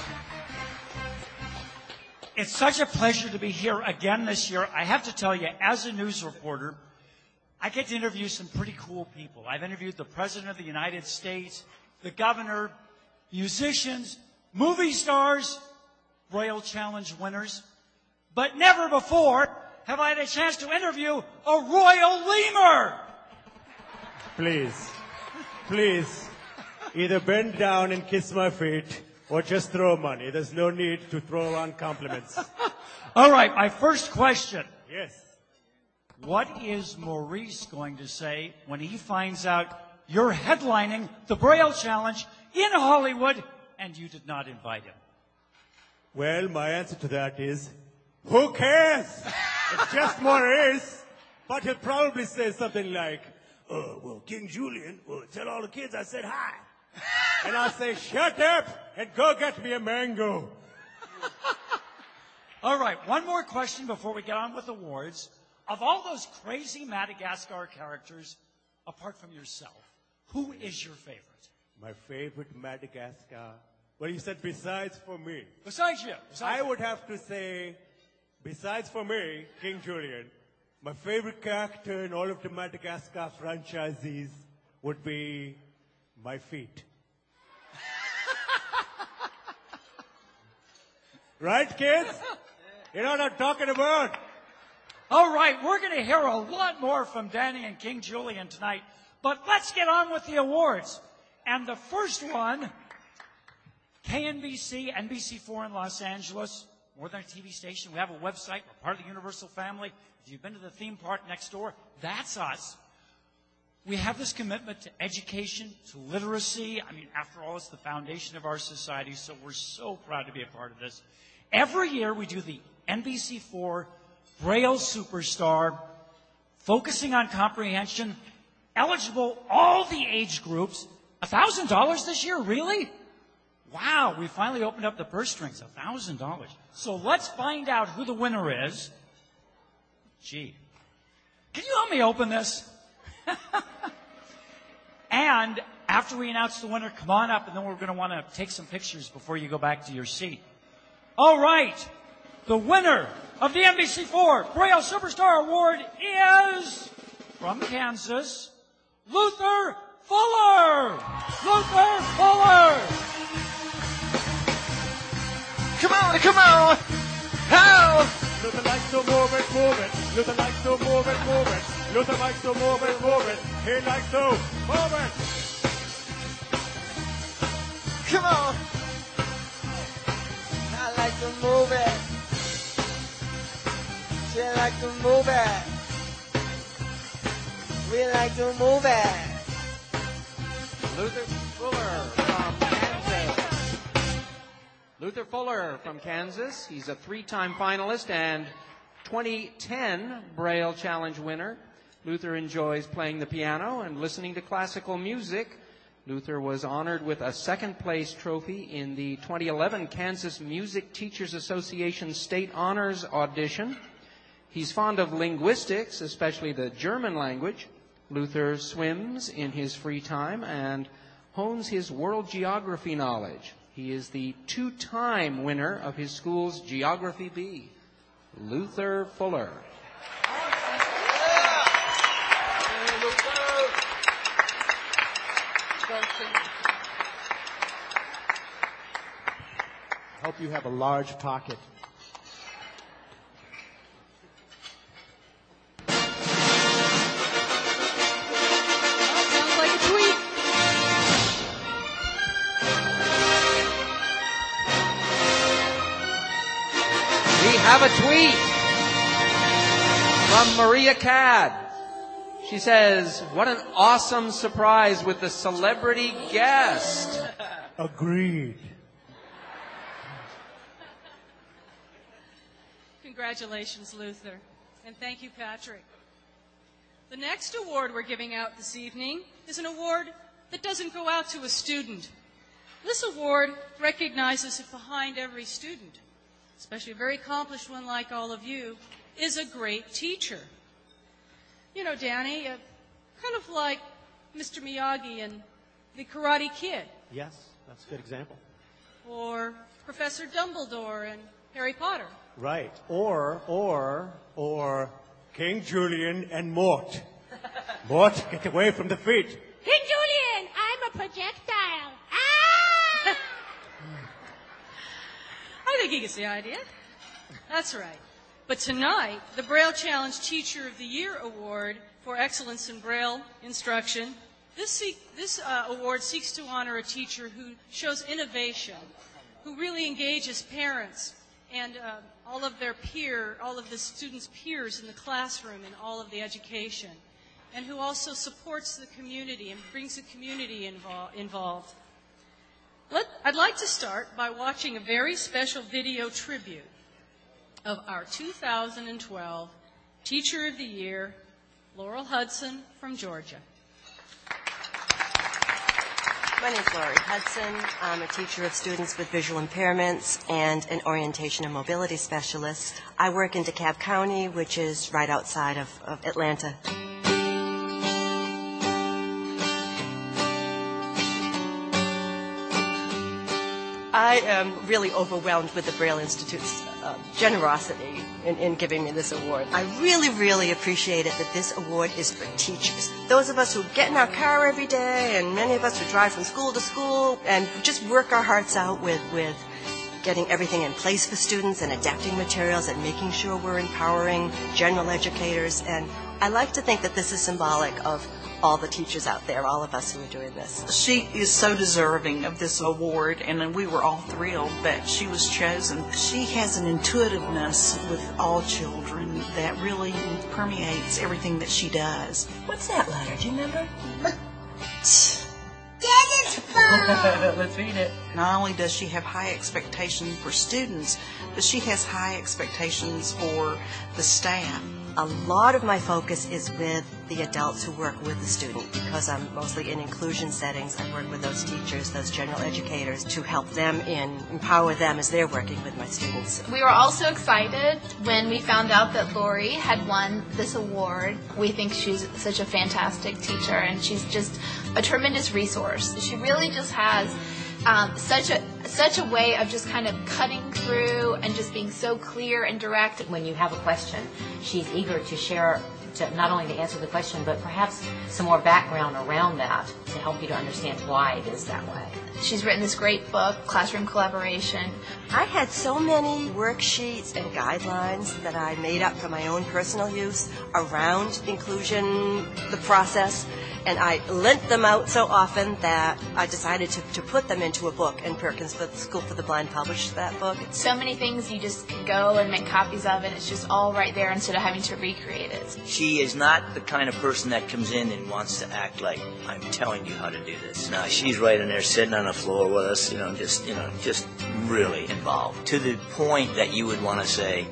It's such a pleasure to be here again this year. I have to tell you, as a news reporter, I get to interview some pretty cool people. I've interviewed the President of the United States, the governor, musicians, movie stars, Braille Challenge winners. But never before have I had a chance to interview a royal lemur. Please, please, either bend down and kiss my feet or just throw money. There's no need to throw around compliments. All right, my first question. Yes. What is Maurice going to say when he finds out you're headlining the Braille Challenge in Hollywood, and you did not invite him? Well, my answer to that is, who cares? It's just Maurice. But he'll probably say something like, oh, well, King Julian, well, tell all the kids I said hi. And I'll say, shut up and go get me a mango. All right, one more question before we get on with awards. Of all those crazy Madagascar characters, apart from yourself, who is your favorite? My favorite Madagascar. Well, you said besides for me. Besides you. Besides I would you. have to say, besides for me, King Julian, my favorite character in all of the Madagascar franchises would be my feet. Right, kids? You know what I'm talking about? All right, we're going to hear a lot more from Danny and King Julian tonight, but let's get on with the awards. And the first one, K N B C, N B C four in Los Angeles, more than a T V station. We have a website. We're part of the Universal family. If you've been to the theme park next door, that's us. We have this commitment to education, to literacy. I mean, after all, it's the foundation of our society, so we're so proud to be a part of this. Every year we do the N B C four Braille Superstar, focusing on comprehension, eligible all the age groups. one thousand dollars this year, really? Wow, we finally opened up the purse strings, one thousand dollars. So let's find out who the winner is. Gee, can you help me open this? And after we announce the winner, come on up, and then we're going to want to take some pictures before you go back to your seat. All right. The winner of the N B C four Braille Superstar Award is, from Kansas, Luther Fuller! Luther Fuller! Come on, come on! How? Luther likes to move it, move it. Luther likes to move it, move it. Luther likes to move it, move it. He likes to move it. Come on. I like to move it. She like to move it. We like to move it. Luther Fuller from Kansas. Luther Fuller from Kansas. He's a three-time finalist and twenty ten Braille Challenge winner. Luther enjoys playing the piano and listening to classical music. Luther was honored with a second-place trophy in the twenty eleven Kansas Music Teachers Association State Honors Audition. He's fond of linguistics, especially the German language. Luther swims in his free time and hones his world geography knowledge. He is the two-time winner of his school's Geography B, Luther Fuller. I hope you have a large pocket. Have a tweet from Maria Cad. She says, what an awesome surprise with the celebrity guest. Agreed. Congratulations, Luther. And thank you, Patrick. The next award we're giving out this evening is an award that doesn't go out to a student. This award recognizes that behind every student, especially a very accomplished one like all of you, is a great teacher. You know, Danny, uh, kind of like Mister Miyagi and the Karate Kid. Yes, that's a good example. Or Professor Dumbledore and Harry Potter. Right. Or, or, or King Julian and Mort. Mort, get away from the feet. King Julian, I'm a projectile. Ah! I think he gets the idea. That's right. But tonight, the Braille Challenge Teacher of the Year Award for Excellence in Braille Instruction. This, this uh, award seeks to honor a teacher who shows innovation, who really engages parents and uh, all of their peer, all of the students' peers in the classroom and all of the education, and who also supports the community and brings the community invol- involved. Let, I'd like to start by watching a very special video tribute of our two thousand twelve Teacher of the Year, Laurel Hudson from Georgia. My name is Laurel Hudson. I'm a teacher of students with visual impairments and an orientation and mobility specialist. I work in DeKalb County, which is right outside of, of Atlanta. I am really overwhelmed with the Braille Institute's uh, generosity in, in giving me this award. I really, really appreciate it that this award is for teachers. Those of us who get in our car every day, and many of us who drive from school to school and just work our hearts out with, with getting everything in place for students and adapting materials and making sure we're empowering general educators. And I like to think that this is symbolic of all the teachers out there, all of us who are doing this. She is so deserving of this award, and we were all thrilled that she was chosen. She has an intuitiveness with all children that really permeates everything that she does. What's that letter? Do you remember? Let's read it. Not only does she have high expectations for students, but she has high expectations for the staff. A lot of my focus is with the adults who work with the student, because I'm mostly in inclusion settings. I work with those teachers, those general educators, to help them in, empower them as they're working with my students. We were also excited when we found out that Lori had won this award. We think she's such a fantastic teacher, and she's just a tremendous resource. She really just has Um, such a such a way of just kind of cutting through and just being so clear and direct. When you have a question, she's eager to share, to not only to answer the question, but perhaps some more background around that to help you to understand why it is that way. She's written this great book, Classroom Collaboration. I had so many worksheets and guidelines that I made up for my own personal use around inclusion, the process. And I lent them out so often that I decided to, to put them into a book, and Perkins School for the Blind published that book. So many things you just go and make copies of, and it's just all right there instead of having to recreate it. She is not the kind of person that comes in and wants to act like, I'm telling you how to do this. No, she's right in there sitting on the floor with us, you know, just, you know, just really involved. To the point that you would want to say,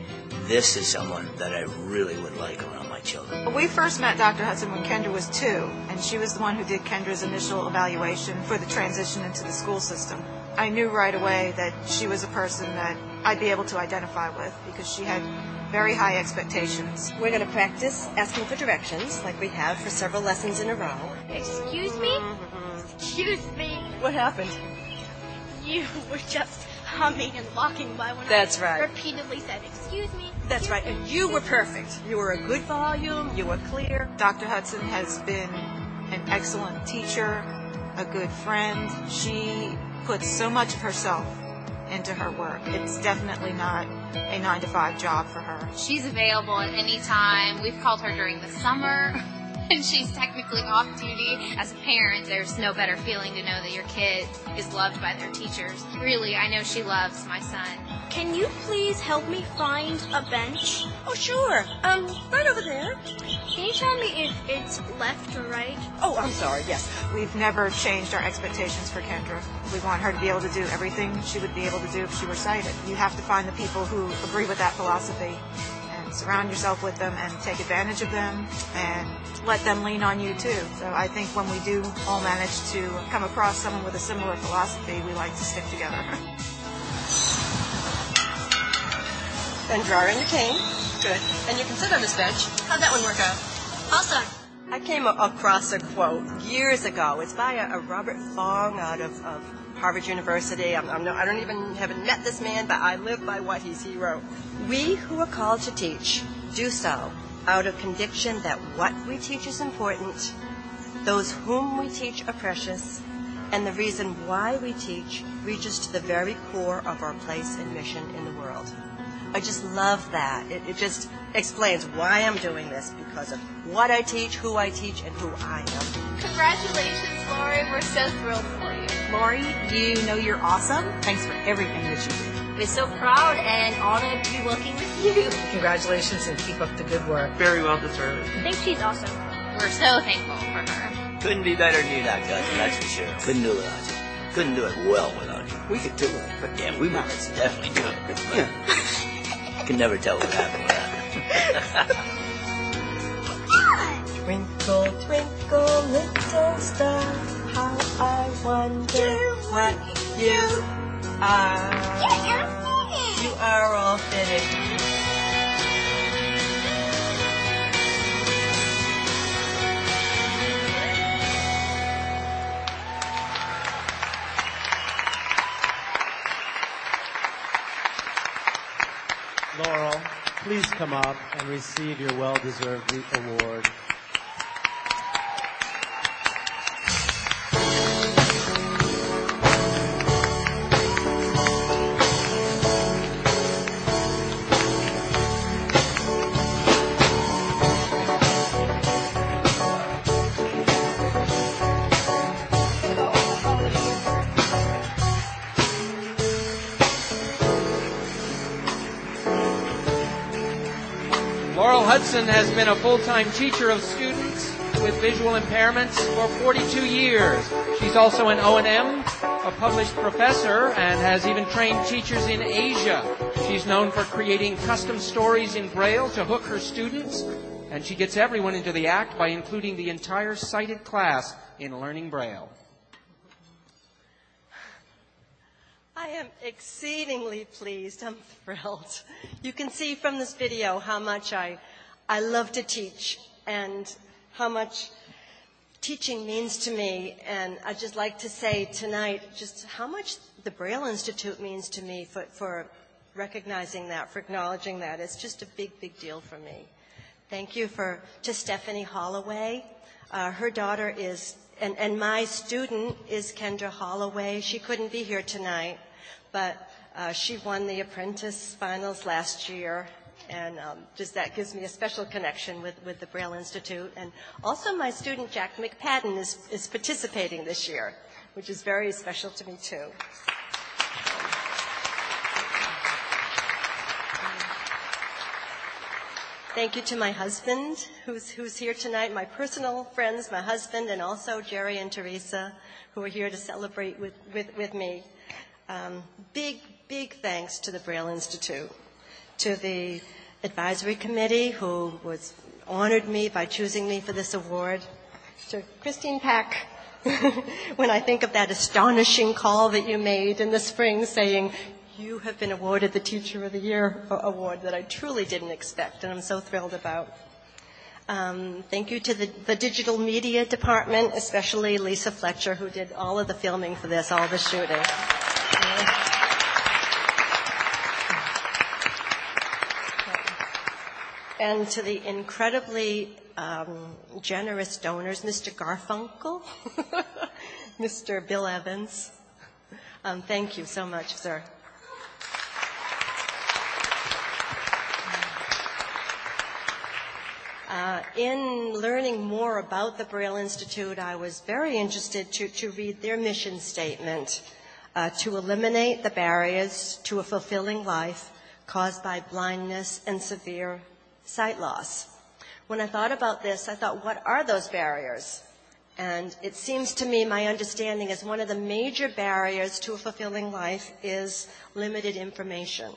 this is someone that I really would like around. Children. We first met Doctor Hudson when Kendra was two, and she was the one who did Kendra's initial evaluation for the transition into the school system. I knew right away that she was a person that I'd be able to identify with, because she had very high expectations. We're going to practice asking for directions, like we have for several lessons in a row. Excuse me? Excuse me? What happened? You were just humming and locking by when That's I right. repeatedly said, excuse me. That's right, and you were perfect. You were a good volume, you were clear. Doctor Hudson has been an excellent teacher, a good friend. She puts so much of herself into her work. It's definitely not a nine to five job for her. She's available at any time. We've called her during the summer, and she's technically off duty. As a parent, there's no better feeling to know that your kid is loved by their teachers. Really, I know she loves my son. Can you please help me find a bench? Oh, sure. Um, right over there. Can you tell me if it's left or right? Oh, I'm sorry, yes. We've never changed our expectations for Kendra. We want her to be able to do everything she would be able to do if she were sighted. You have to find the people who agree with that philosophy and surround yourself with them and take advantage of them and let them lean on you, too. So I think when we do all manage to come across someone with a similar philosophy, we like to stick together. And draw in your cane. Good. And you can sit on this bench. How'd that one work out? Awesome. I came across a quote years ago. It's by a, a Robert Fong out of, of Harvard University. I'm, I'm no, I don't even haven't met this man, but I live by what he's, he wrote. We who are called to teach do so out of conviction that what we teach is important, those whom we teach are precious, and the reason why we teach reaches to the very core of our place and mission in the world. I just love that. It, it just explains why I'm doing this, because of what I teach, who I teach, and who I am. Congratulations, Lori. We're so thrilled for you. Lori, you know you're awesome. Thanks for everything that you do. We're so proud and honored to be working with you. Congratulations, and keep up the good work. Very well deserved. I think she's awesome. We're so thankful for her. Couldn't be better than you, Doc Dutton, that's for sure. Couldn't do it without you. Couldn't do it well without you. We could do it. But damn, we might definitely do it. Yeah. I can never tell what happened with that. Twinkle, twinkle, little star, how I wonder you, what you, you are. You're finished. You are all finished. Laurel, please come up and receive your well-deserved award. Has been a full-time teacher of students with visual impairments for forty-two years. She's also an O and M, a published professor, and has even trained teachers in Asia. She's known for creating custom stories in Braille to hook her students, and she gets everyone into the act by including the entire sighted class in learning Braille. I am exceedingly pleased. I'm thrilled. You can see from this video how much I I love to teach and how much teaching means to me. And I'd just like to say tonight just how much the Braille Institute means to me for, for recognizing that, for acknowledging that. It's just a big, big deal for me. Thank you for, to Stephanie Holloway. Uh, her daughter is, and, and my student is Kendra Holloway. She couldn't be here tonight, but uh, she won the Apprentice Finals last year. And um, just that gives me a special connection with, with the Braille Institute. And also my student, Jack McPadden, is, is participating this year, which is very special to me, too. Thank you to my husband, who's, who's here tonight, my personal friends, my husband, and also Jerry and Teresa, who are here to celebrate with, with, with me. Um, big, big thanks to the Braille Institute, to the advisory committee who was honored me by choosing me for this award, to Christine Pack, when I think of that astonishing call that you made in the spring saying, you have been awarded the Teacher of the Year award that I truly didn't expect and I'm so thrilled about. Um, thank you to the, the digital media department, especially Lisa Fletcher, who did all of the filming for this, all the shooting. Yeah. And to the incredibly um, generous donors, Mister Garfunkel, Mister Bill Evans. Um, thank you so much, sir. Uh, in learning more about the Braille Institute, I was very interested to, to read their mission statement. uh, to eliminate the barriers to a fulfilling life caused by blindness and severe sight loss. When I thought about this, I thought, what are those barriers? And it seems to me, my understanding is one of the major barriers to a fulfilling life is limited information.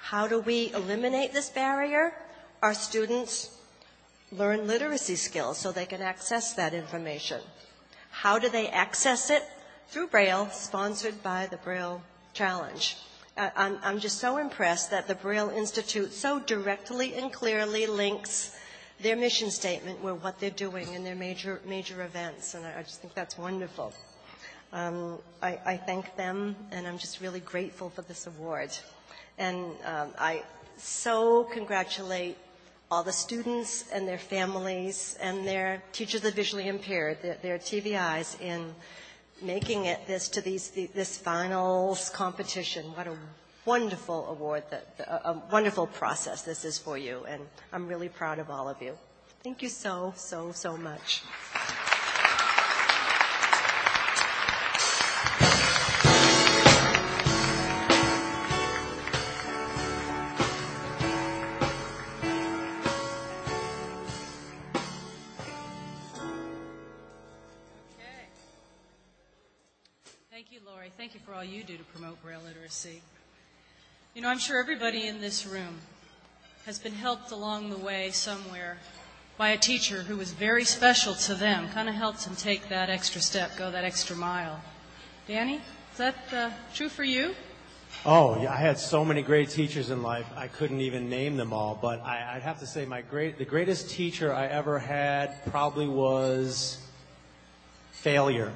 How do we eliminate this barrier? Our students learn literacy skills so they can access that information. How do they access it? Through Braille, sponsored by the Braille Challenge. Uh, I'm, I'm just so impressed that the Braille Institute so directly and clearly links their mission statement with what they're doing in their major major events, and I, I just think that's wonderful. Um, I, I thank them, and I'm just really grateful for this award. And um, I so congratulate all the students and their families and their teachers of the visually impaired, their, their T V Is, in making it this to these the, this finals competition. What a wonderful award, that the, a wonderful process this is for you, and I'm really proud of all of you. Thank you so, so, so much. Okay. Thank you, Lori. Thank you for all you do to promote Braille literacy. You know, I'm sure everybody in this room has been helped along the way somewhere by a teacher who was very special to them, kind of helped them take that extra step, go that extra mile. Danny, is that uh, true for you? Oh, yeah, I had so many great teachers in life, I couldn't even name them all. But I, I'd have to say my great, the greatest teacher I ever had probably was failure.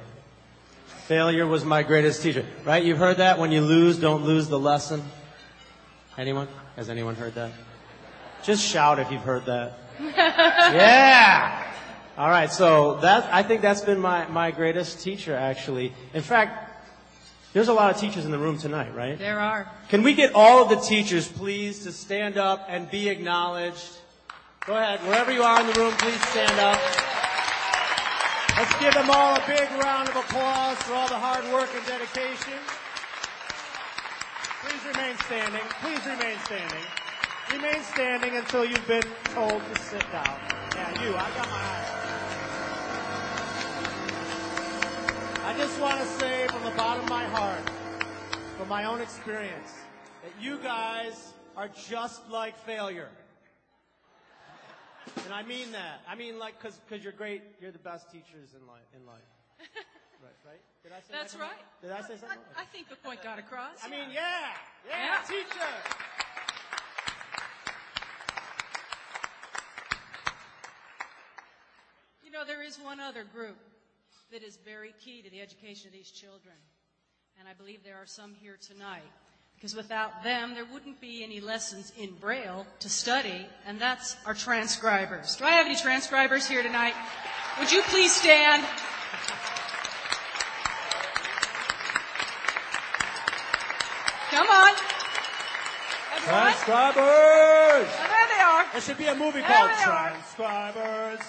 Failure was my greatest teacher, right? You've heard that? When you lose, don't lose the lesson. Anyone? Has anyone heard that? Just shout if you've heard that. Yeah! All right, so that I think that's been my, my greatest teacher, actually. In fact, there's a lot of teachers in the room tonight, right? There are. Can we get all of the teachers, please, to stand up and be acknowledged? Go ahead. Wherever you are in the room, please stand up. Let's give them all a big round of applause for all the hard work and dedication. Please remain standing. Please remain standing. Remain standing until you've been told to sit down. Yeah, you. I got my eyes. I just want to say from the bottom of my heart, from my own experience, that you guys are just like failure. And I mean that. I mean, like, because because you're great. You're the best teachers in life. In life. Right, right? Did I say That's that right. Did I say something? I, I think the point got across. I mean, yeah. Yeah, yeah. Teacher. You know, there is one other group that is very key to the education of these children. And I believe there are some here tonight. Because without them, there wouldn't be any lessons in Braille to study. And that's our transcribers. Do I have any transcribers here tonight? Would you please stand? Come on. Everyone. Transcribers! Oh, there they are. There should be a movie there called Transcribers. Are.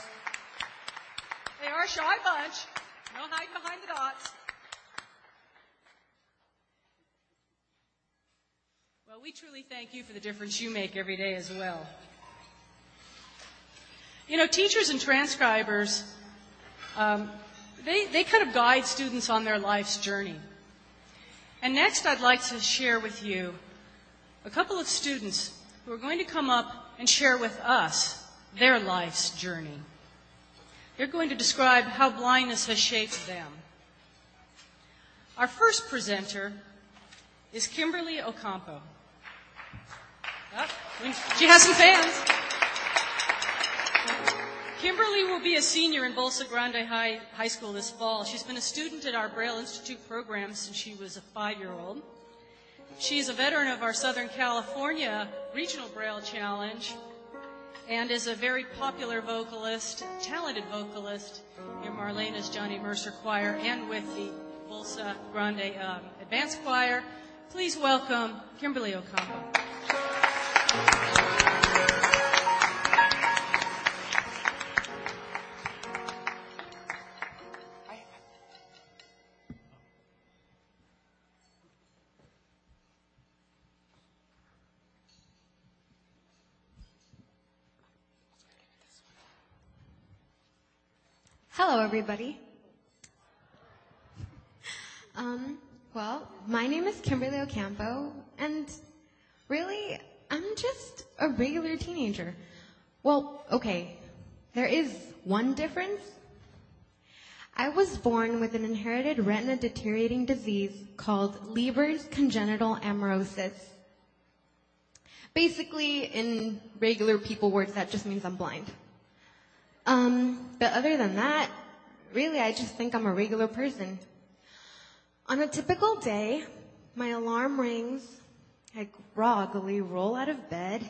They are a shy bunch. No hiding behind the dots. Well, we truly thank you for the difference you make every day as well. You know, teachers and transcribers, um, they, they kind of guide students on their life's journey. And next, I'd like to share with you a couple of students who are going to come up and share with us their life's journey. They're going to describe how blindness has shaped them. Our first presenter is Kimberly Ocampo. Oh, she has some fans. Kimberly will be a senior in Bolsa Grande High, High School this fall. She's been a student at our Braille Institute program since she was a five-year-old. She is a veteran of our Southern California Regional Braille Challenge and is a very popular vocalist, talented vocalist in Marlena's Johnny Mercer Choir and with the Bolsa Grande um, Advanced Choir. Please welcome Kimberly Ocampo. Hello, everybody. Um, well, my name is Kimberly Ocampo, and really, I'm just a regular teenager. Well, okay, there is one difference. I was born with an inherited retina-deteriorating disease called Leber's congenital amaurosis. Basically, in regular people words, that just means I'm blind. Um, but other than that, really, I just think I'm a regular person. On a typical day, my alarm rings, I groggily roll out of bed,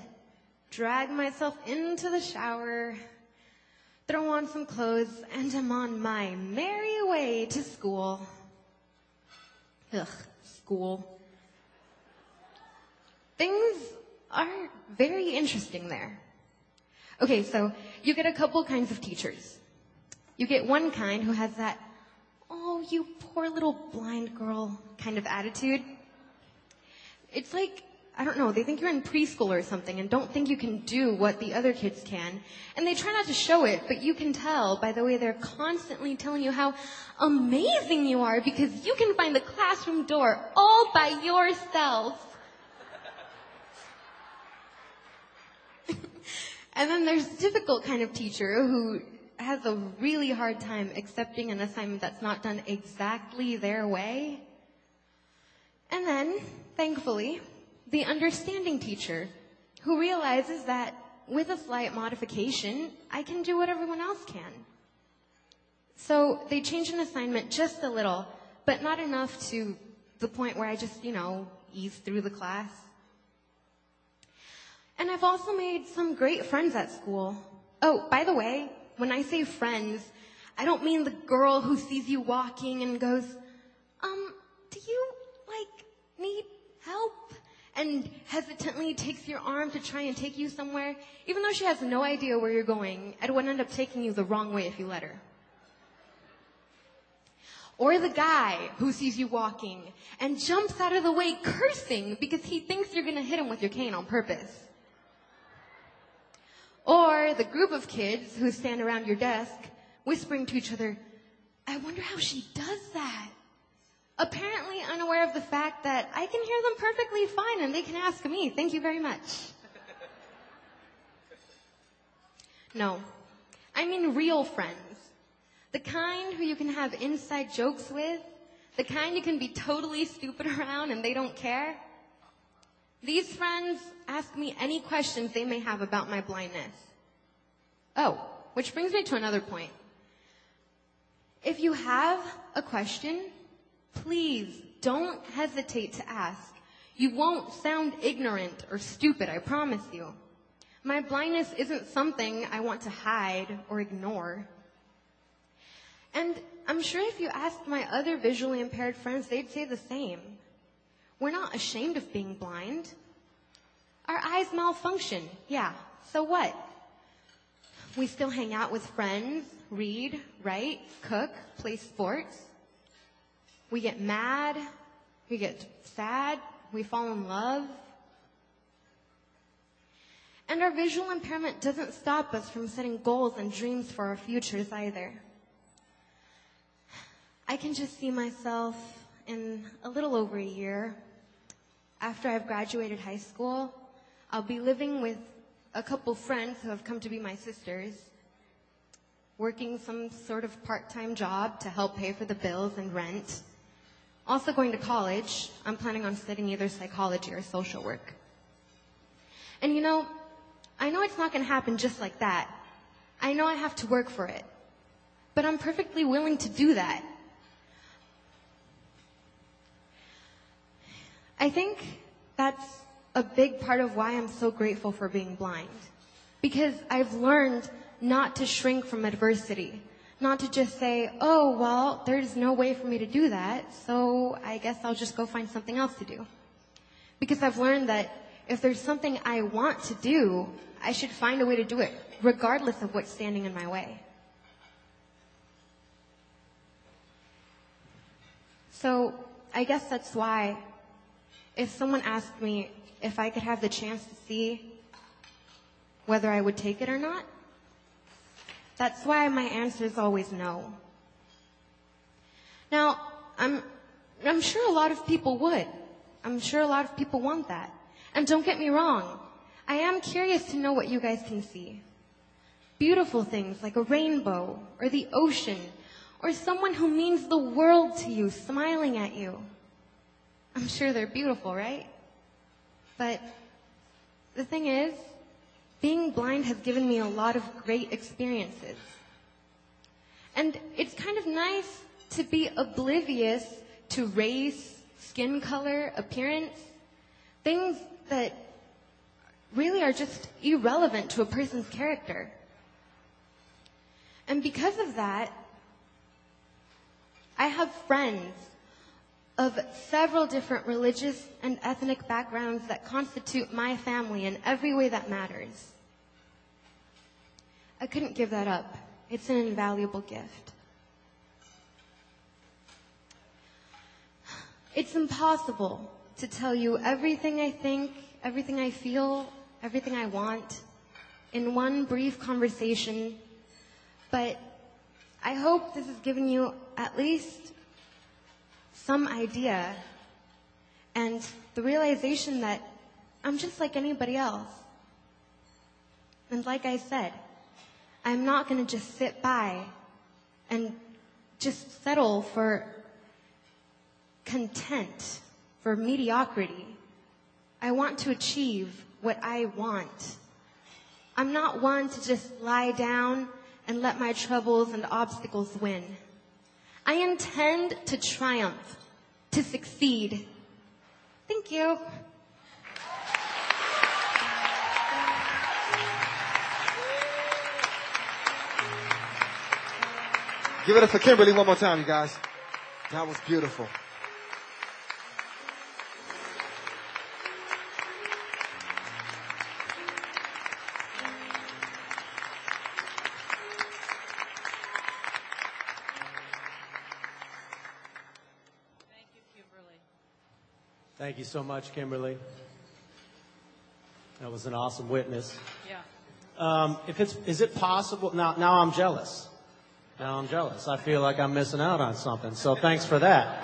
drag myself into the shower, throw on some clothes, and I'm on my merry way to school. Ugh, school. Things are very interesting there. Okay, so you get a couple kinds of teachers. You get one kind who has that "oh, you poor little blind girl" kind of attitude. It's like, I don't know, they think you're in preschool or something and don't think you can do what the other kids can. And they try not to show it, but you can tell by the way they're constantly telling you how amazing you are because you can find the classroom door all by yourself. And then there's the difficult kind of teacher who has a really hard time accepting an assignment that's not done exactly their way. And then, thankfully, the understanding teacher who realizes that with a slight modification, I can do what everyone else can. So they change an assignment just a little, but not enough to the point where I just, you know, ease through the class. And I've also made some great friends at school. Oh, by the way, when I say friends, I don't mean the girl who sees you walking and goes, um, do you, like, need help? And hesitantly takes your arm to try and take you somewhere, even though she has no idea where you're going and would end up taking you the wrong way if you let her. Or the guy who sees you walking and jumps out of the way cursing because he thinks you're going to hit him with your cane on purpose. Or the group of kids who stand around your desk whispering to each other, "I wonder how she does that." Apparently unaware of the fact that I can hear them perfectly fine and they can ask me, thank you very much. No, I mean real friends. The kind who you can have inside jokes with, the kind you can be totally stupid around and they don't care. These friends ask me any questions they may have about my blindness. Oh, which brings me to another point. If you have a question, please don't hesitate to ask. You won't sound ignorant or stupid, I promise you. My blindness isn't something I want to hide or ignore. And I'm sure if you asked my other visually impaired friends, they'd say the same. We're not ashamed of being blind. Our eyes malfunction, yeah, so what? We still hang out with friends, read, write, cook, play sports. We get mad, we get sad, we fall in love. And our visual impairment doesn't stop us from setting goals and dreams for our futures either. I can just see myself in a little over a year, after I've graduated high school, I'll be living with a couple friends who have come to be my sisters, working some sort of part-time job to help pay for the bills and rent. Also going to college. I'm planning on studying either psychology or social work. And you know, I know it's not going to happen just like that. I know I have to work for it. But I'm perfectly willing to do that. I think that's a big part of why I'm so grateful for being blind. Because I've learned not to shrink from adversity. Not to just say, oh, well, there's no way for me to do that, so I guess I'll just go find something else to do. Because I've learned that if there's something I want to do, I should find a way to do it, regardless of what's standing in my way. So I guess that's why if someone asked me if I could have the chance to see whether I would take it or not, That's why my answer is always no. Now, I'm, I'm sure a lot of people would. I'm sure a lot of people want that. And don't get me wrong, I am curious to know what you guys can see. Beautiful things like a rainbow or the ocean or someone who means the world to you smiling at you. I'm sure they're beautiful, right? But the thing is, being blind has given me a lot of great experiences. And it's kind of nice to be oblivious to race, skin color, appearance, things that really are just irrelevant to a person's character. And because of that, I have friends of several different religious and ethnic backgrounds that constitute my family in every way that matters. I couldn't give that up. It's an invaluable gift. It's impossible to tell you everything I think, everything I feel, everything I want in one brief conversation, but I hope this has given you at least some idea and the realization that I'm just like anybody else. And like I said, I'm not going to just sit by and just settle for content, for mediocrity. I want to achieve what I want. I'm not one to just lie down and let my troubles and obstacles win. I intend to triumph, to succeed. Thank you. Give it up for Kimberly one more time, you guys. That was beautiful. Thank you so much, Kimberly. That was an awesome witness. Yeah. Um, if it's, is it possible? Now, now I'm jealous. Now I'm jealous. I feel like I'm missing out on something. So thanks for that.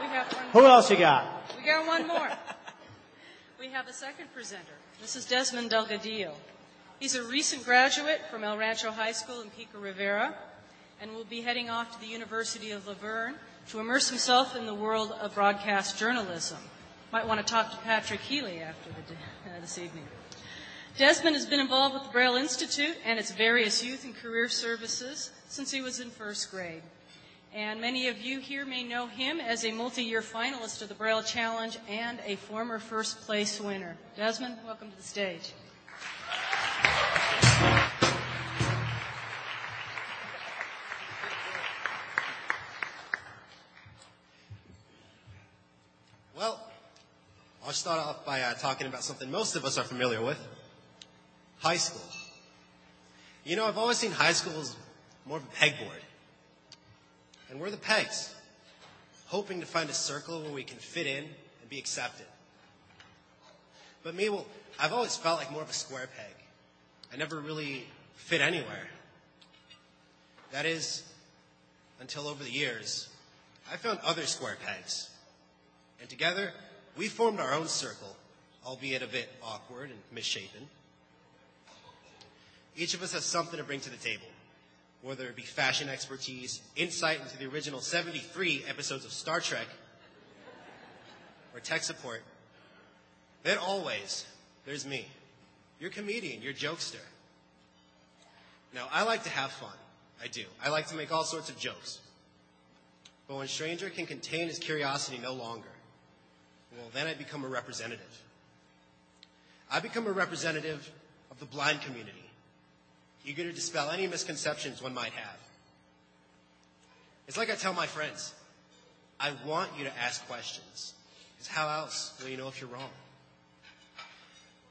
We have one. Who else you got? We got one more. We have the second presenter. This is Desmond Delgadillo. He's a recent graduate from El Rancho High School in Pico Rivera, and will be heading off to the University of Laverne to immerse himself in the world of broadcast journalism. Might want to talk to Patrick Healy after the, uh, this evening. Desmond has been involved with the Braille Institute and its various youth and career services since he was in first grade. And many of you here may know him as a multi-year finalist of the Braille Challenge and a former first place winner. Desmond, welcome to the stage. I'll start off by uh, talking about something most of us are familiar with, high school. You know, I've always seen high school as more of a pegboard. And we're the pegs, hoping to find a circle where we can fit in and be accepted. But me, well, I've always felt like more of a square peg. I never really fit anywhere. That is, until over the years, I found other square pegs. And together, we formed our own circle, albeit a bit awkward and misshapen. Each of us has something to bring to the table, whether it be fashion expertise, insight into the original seventy-three episodes of Star Trek, or tech support. Then always, there's me. You're a comedian, you're a jokester. Now, I like to have fun. I do. I like to make all sorts of jokes. But when a stranger can contain his curiosity no longer, well, then I become a representative. I become a representative of the blind community, eager to dispel any misconceptions one might have. It's like I tell my friends, I want you to ask questions, because how else will you know if you're wrong?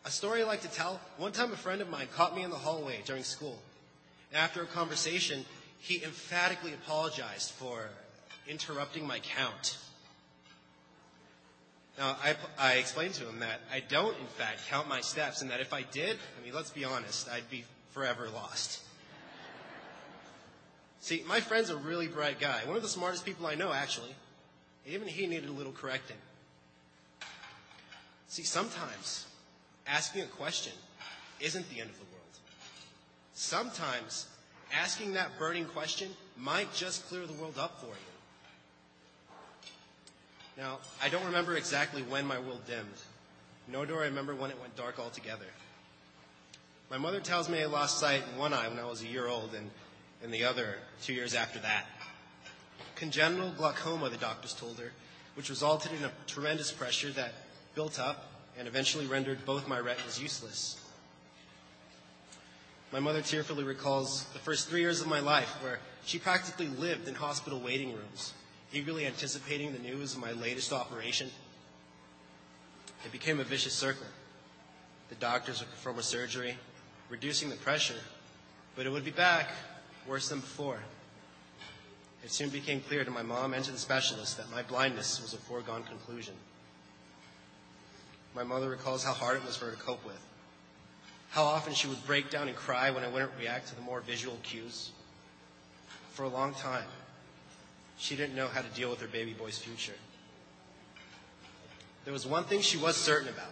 A story I like to tell, one time a friend of mine caught me in the hallway during school. After a conversation, he emphatically apologized for interrupting my count. Now, I, I explained to him that I don't, in fact, count my steps, and that if I did, I mean, let's be honest, I'd be forever lost. See, my friend's a really bright guy, one of the smartest people I know, actually. Even he needed a little correcting. See, sometimes asking a question isn't the end of the world. Sometimes asking that burning question might just clear the world up for you. Now, I don't remember exactly when my world dimmed, nor do I remember when it went dark altogether. My mother tells me I lost sight in one eye when I was a year old, and in the other two years after that. Congenital glaucoma, the doctors told her, which resulted in a tremendous pressure that built up and eventually rendered both my retinas useless. My mother tearfully recalls the first three years of my life, where she practically lived in hospital waiting rooms, eagerly anticipating the news of my latest operation. It became a vicious circle. The doctors would perform a surgery, reducing the pressure, but it would be back, worse than before. It soon became clear to my mom and to the specialist that my blindness was a foregone conclusion. My mother recalls how hard it was for her to cope with, how often she would break down and cry when I wouldn't react to the more visual cues. For a long time, she didn't know how to deal with her baby boy's future. There was one thing she was certain about.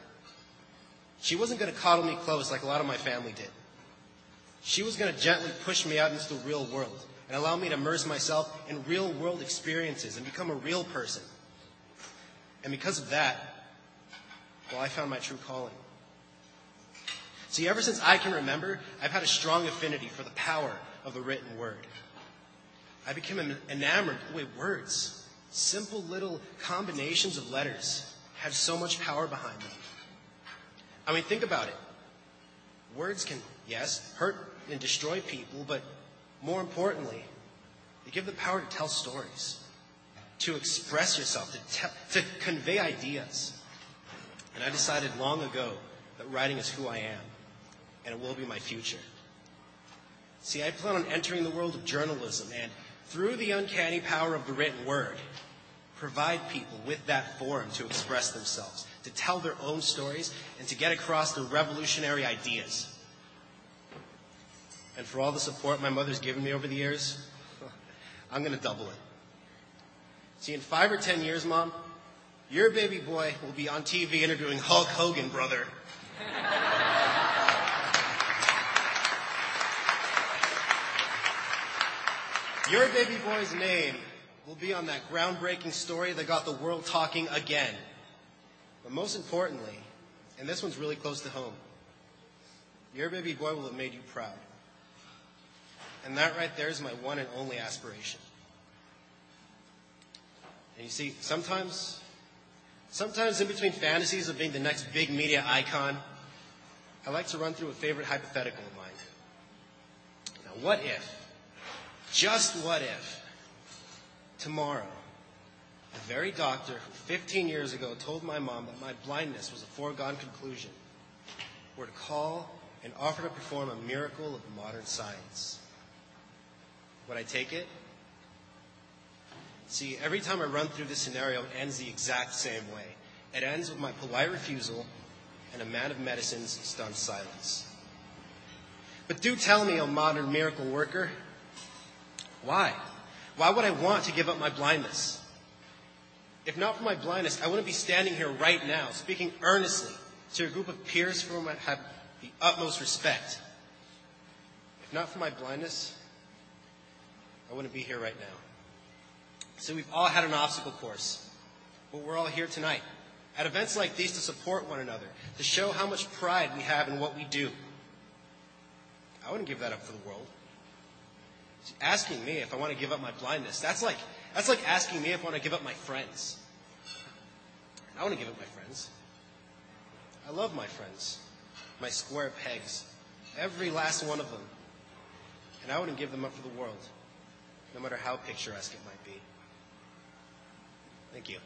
She wasn't going to coddle me close like a lot of my family did. She was going to gently push me out into the real world and allow me to immerse myself in real world experiences and become a real person. And because of that, well, I found my true calling. See, ever since I can remember, I've had a strong affinity for the power of the written word. I became enamored with the way words, simple little combinations of letters, have so much power behind them. I mean, think about it. Words can, yes, hurt and destroy people, but more importantly, they give the power to tell stories, to express yourself, to, tell, to convey ideas. And I decided long ago that writing is who I am, and it will be my future. See, I plan on entering the world of journalism and, through the uncanny power of the written word, provide people with that forum to express themselves, to tell their own stories, and to get across their revolutionary ideas. And for all the support my mother's given me over the years, I'm going to double it. See, in five or ten years, Mom, your baby boy will be on T V interviewing Hulk Hogan, brother. Your baby boy's name will be on that groundbreaking story that got the world talking again. But most importantly, and this one's really close to home, your baby boy will have made you proud. And that right there is my one and only aspiration. And you see, sometimes, sometimes in between fantasies of being the next big media icon, I like to run through a favorite hypothetical of mine. Now, what if, just what if, tomorrow, the very doctor who fifteen years ago told my mom that my blindness was a foregone conclusion were to call and offer to perform a miracle of modern science? Would I take it? See, every time I run through this scenario, it ends the exact same way. It ends with my polite refusal and a man of medicine's stunned silence. But do tell me, oh modern miracle worker, why? Why would I want to give up my blindness? If not for my blindness, I wouldn't be standing here right now speaking earnestly to a group of peers for whom I have the utmost respect. If not for my blindness, I wouldn't be here right now. So we've all had an obstacle course, but we're all here tonight at events like these to support one another, to show how much pride we have in what we do. I wouldn't give that up for the world. Asking me if I want to give up my blindness, that's like, that's like asking me if I want to give up my friends. I want to give up my friends. I love my friends, my square pegs, every last one of them. And I wouldn't give them up for the world, no matter how picturesque it might be. Thank you.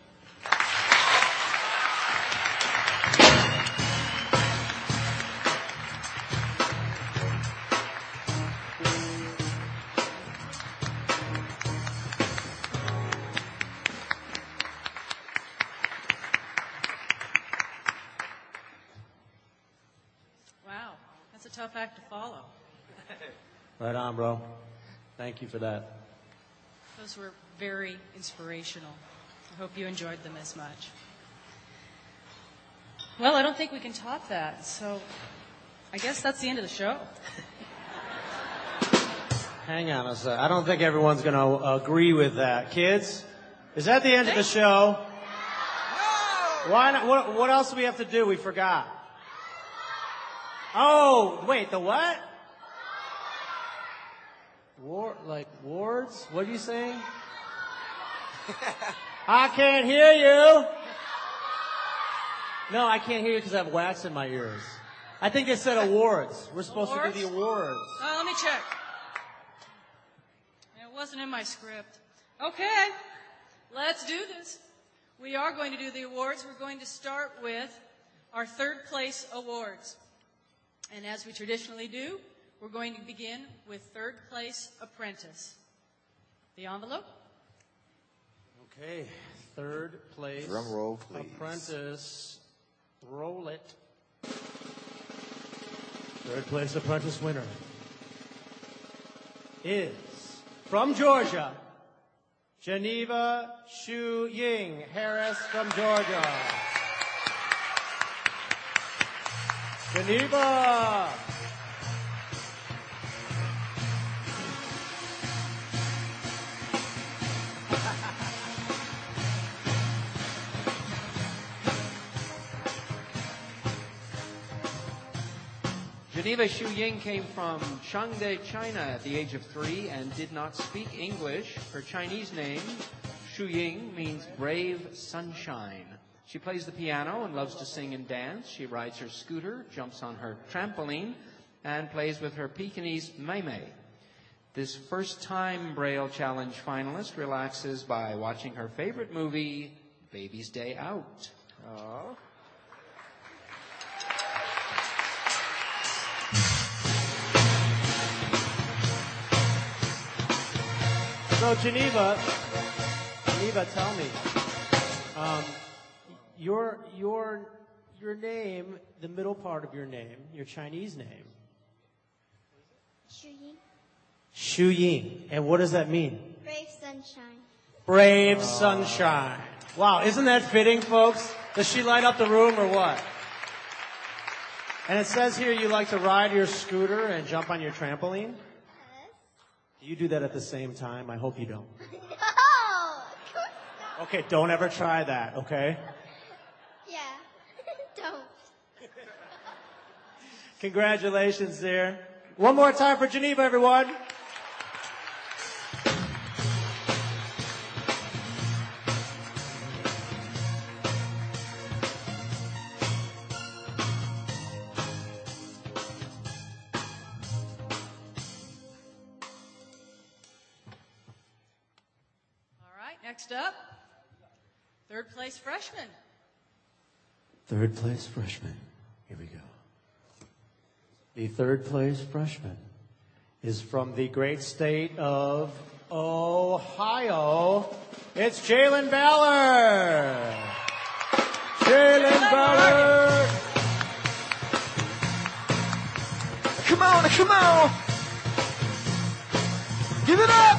Wow, that's a tough act to follow. Right on, bro. Thank you for that. Those were very inspirational. I hope you enjoyed them as much. Well, I don't think we can top that, so I guess that's the end of the show. Hang on a sec. I don't think everyone's going to agree with that. Kids, is that the end of the show? No! Why not? What, what else do we have to do? We forgot. Oh, wait, the what? War, like wards? What are you saying? I can't hear you. No, I can't hear you because I have wax in my ears. I think they said awards. We're supposed awards? to do the awards. Uh, let me check. It wasn't in my script. Okay, let's do this. We are going to do the awards. We're going to start with our third place awards. And as we traditionally do, we're going to begin with third place apprentice. The envelope. Okay, third place drum roll, please. Apprentice. Roll it. Third place apprentice winner is from Georgia, Geneva Shu Ying Harris from Georgia. Geneva. Geneva Shu Ying came from Changde, China at the age of three and did not speak English. Her Chinese name, Shu Ying, means brave sunshine. She plays the piano and loves to sing and dance. She rides her scooter, jumps on her trampoline, and plays with her Pekingese Mei-Mei. This first-time Braille Challenge finalist relaxes by watching her favorite movie, Baby's Day Out. Aww. So Geneva, Geneva, tell me, um, your your your name, the middle part of your name, your Chinese name. Shu Ying. Shu Ying, and what does that mean? Brave sunshine. Brave oh. sunshine. Wow, isn't that fitting, folks? Does she light up the room or what? And it says here you like to ride your scooter and jump on your trampoline. Do you do that at the same time? I hope you don't. No, of course not. Okay, don't ever try that, okay? Yeah, don't. Congratulations, dear. One more time for Geneva, everyone. Freshman. Third place freshman. Here we go. The third place freshman is from the great state of Ohio. It's Jalen Ballard. Jalen Ballard. Come on, come on. Give it up.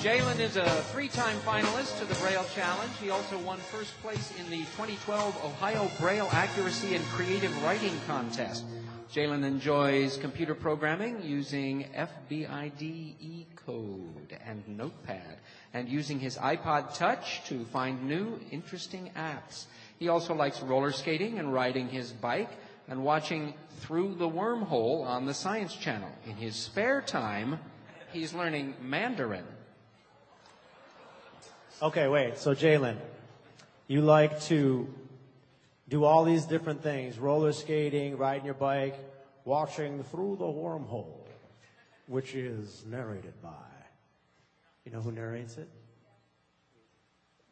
Jalen is a three-time finalist to the Braille Challenge. He also won first place in the twenty twelve Ohio Braille Accuracy and Creative Writing Contest. Jalen enjoys computer programming using F B I D E code and Notepad and using his iPod Touch to find new, interesting apps. He also likes roller skating and riding his bike and watching Through the Wormhole on the Science Channel. In his spare time, he's learning Mandarin. Okay, wait, so Jalen, you like to do all these different things, roller skating, riding your bike, watching Through the Wormhole, which is narrated by, you know who narrates it?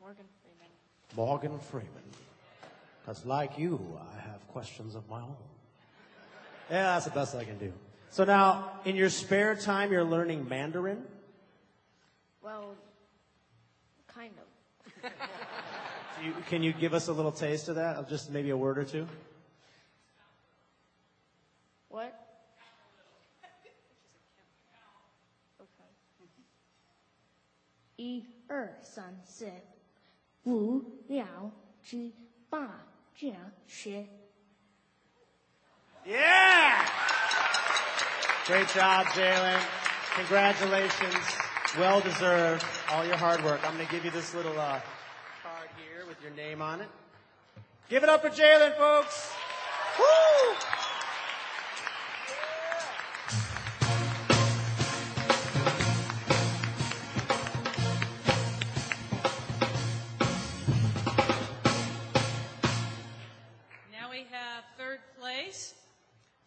Morgan Freeman. Morgan Freeman. Because like you, I have questions of my own. Yeah, that's the best I can do. So now, in your spare time, you're learning Mandarin? Well, kind of. Do you, can you give us a little taste of that? Of just maybe a word or two? What? Okay. Yeah! Great job, Jalen. Congratulations. Well deserved. All your hard work. I'm going to give you this little uh, card here with your name on it. Give it up for Jalen, folks. Woo!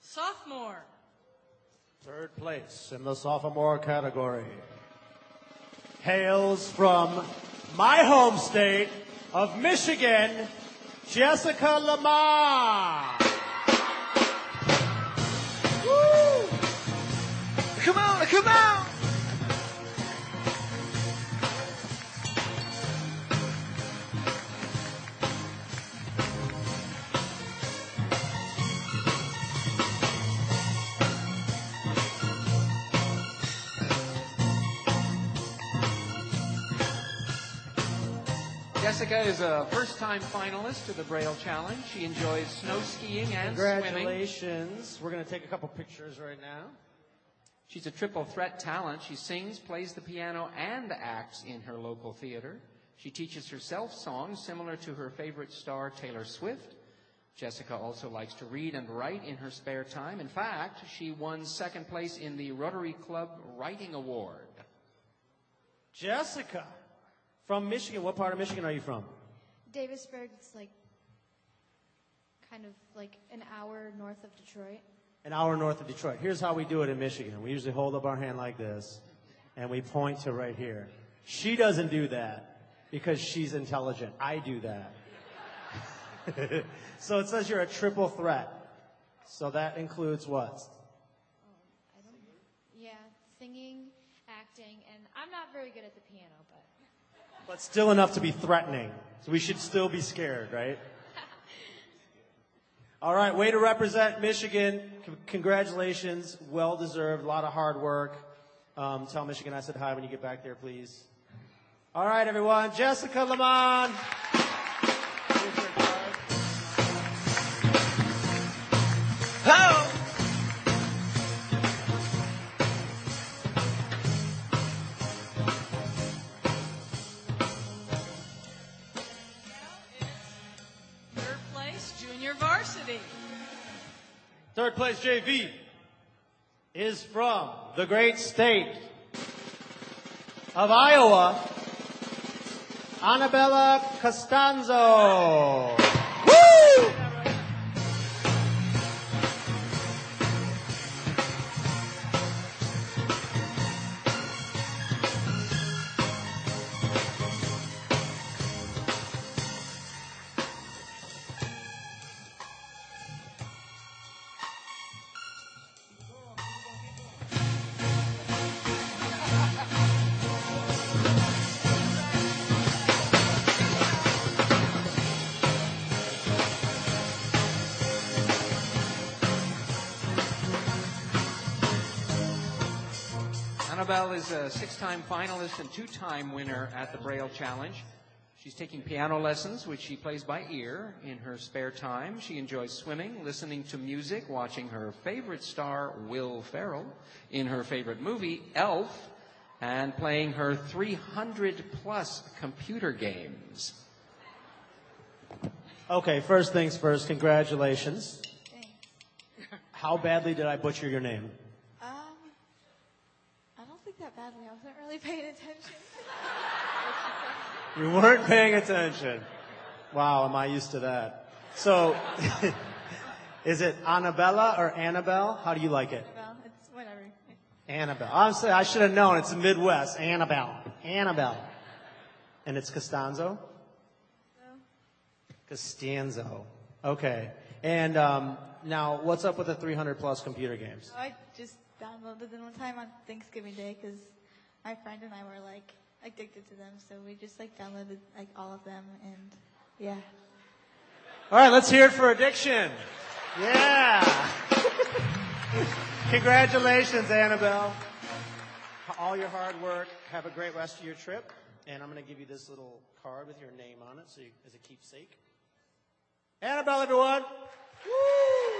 Sophomore. Third place in the sophomore category hails from my home state of Michigan, Jessica Lamar. Woo! Come on, come on! Jessica is a first-time finalist to the Braille Challenge. She enjoys snow skiing and Congratulations. swimming. Congratulations. We're going to take a couple pictures right now. She's a triple threat talent. She sings, plays the piano, and acts in her local theater. She teaches herself songs similar to her favorite star, Taylor Swift. Jessica also likes to read and write in her spare time. In fact, she won second place in the Rotary Club Writing Award. Jessica. From Michigan. What part of Michigan are you from? Davisburg. It's like kind of like an hour north of Detroit. An hour north of Detroit. Here's how we do it in Michigan. We usually hold up our hand like this, and we point to right here. She doesn't do that because she's intelligent. I do that. So it says you're a triple threat. So that includes what? Um, I don't, yeah, singing, acting, and I'm not very good at the piano, but... But still enough to be threatening. So we should still be scared, right? All right, way to represent Michigan. C- congratulations. Well deserved. A lot of hard work. Um, tell Michigan I said hi when you get back there, please. All right, everyone. Jessica Lamont. Hello. Third place, J V, is from the great state of Iowa, Annabella Costanzo. Woo! Annabelle is a six-time finalist and two-time winner at the Braille Challenge. She's taking piano lessons, which she plays by ear in her spare time. She enjoys swimming, listening to music, watching her favorite star, Will Ferrell, in her favorite movie, Elf, and playing her three hundred plus computer games. Okay, first things first, congratulations. Thanks. How badly did I butcher your name? That badly. I wasn't really paying attention. You weren't paying attention. Wow, am I used to that. So, is it Annabella or Annabelle? How do you like it? Annabelle. It's whatever. Annabelle. Honestly, I should have known. It's the Midwest. Annabelle. Annabelle. And it's Costanzo? No. Costanzo. Okay. And um, now, what's up with the three hundred plus computer games? I just downloaded them one time on Thanksgiving Day because my friend and I were like addicted to them, so we just like downloaded like all of them, and yeah. All right, let's hear it for addiction. Yeah. Congratulations, Annabelle. All your hard work. Have a great rest of your trip. And I'm going to give you this little card with your name on it, so you, as a keepsake. Annabelle, everyone. Woo!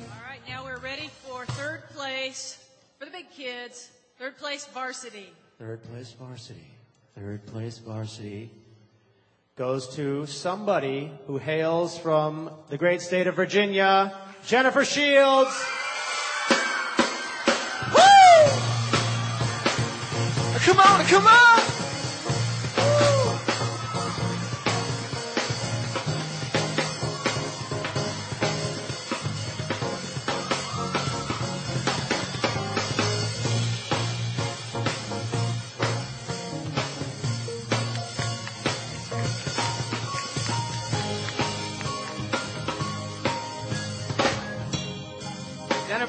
All right, now we're ready for third place for the big kids. Third place varsity. Third place varsity. Third place varsity goes to somebody who hails from the great state of Virginia, Jennifer Shields. Woo! Come on, come on!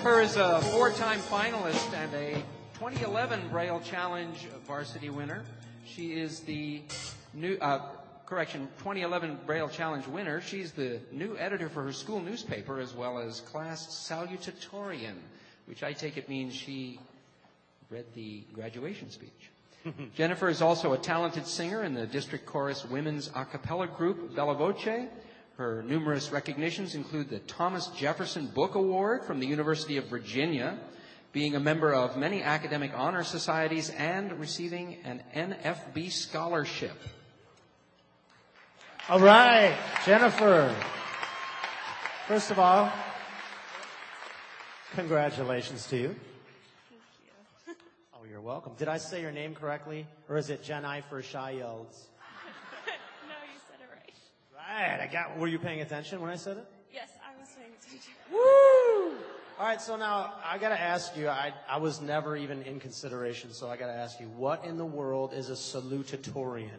Is a four-time finalist and a twenty eleven Braille Challenge varsity winner. She is the new, uh, correction, twenty eleven Braille Challenge winner. She's the new editor for her school newspaper as well as class salutatorian, which I take it means she read the graduation speech. Jennifer is also a talented singer in the district chorus women's a cappella group Bella Voce. Her numerous recognitions include the Thomas Jefferson Book Award from the University of Virginia, being a member of many academic honor societies, and receiving an N F B scholarship. All right, Jennifer. First of all, congratulations to you. Thank you. Oh, you're welcome. Did I say your name correctly? Or is it Jennifer Shields? All right, I got. Were you paying attention when I said it? Yes, I was paying attention. Woo! All right, so now I got to ask you. I I was never even in consideration, so I got to ask you. What in the world is a salutatorian?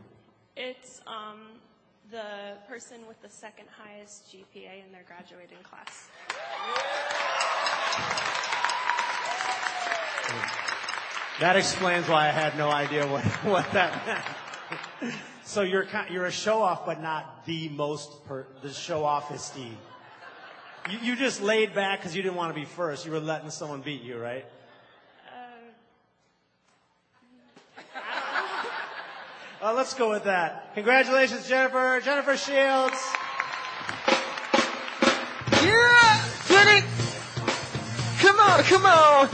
It's um the person with the second highest G P A in their graduating class. That explains why I had no idea what what that meant. So you're you're a show-off, but not the most per, the show-offisty. You, you just laid back because you didn't want to be first. You were letting someone beat you, right? Uh, uh, let's go with that. Congratulations, Jennifer. Jennifer Shields. Yeah, get it. Come on, come on.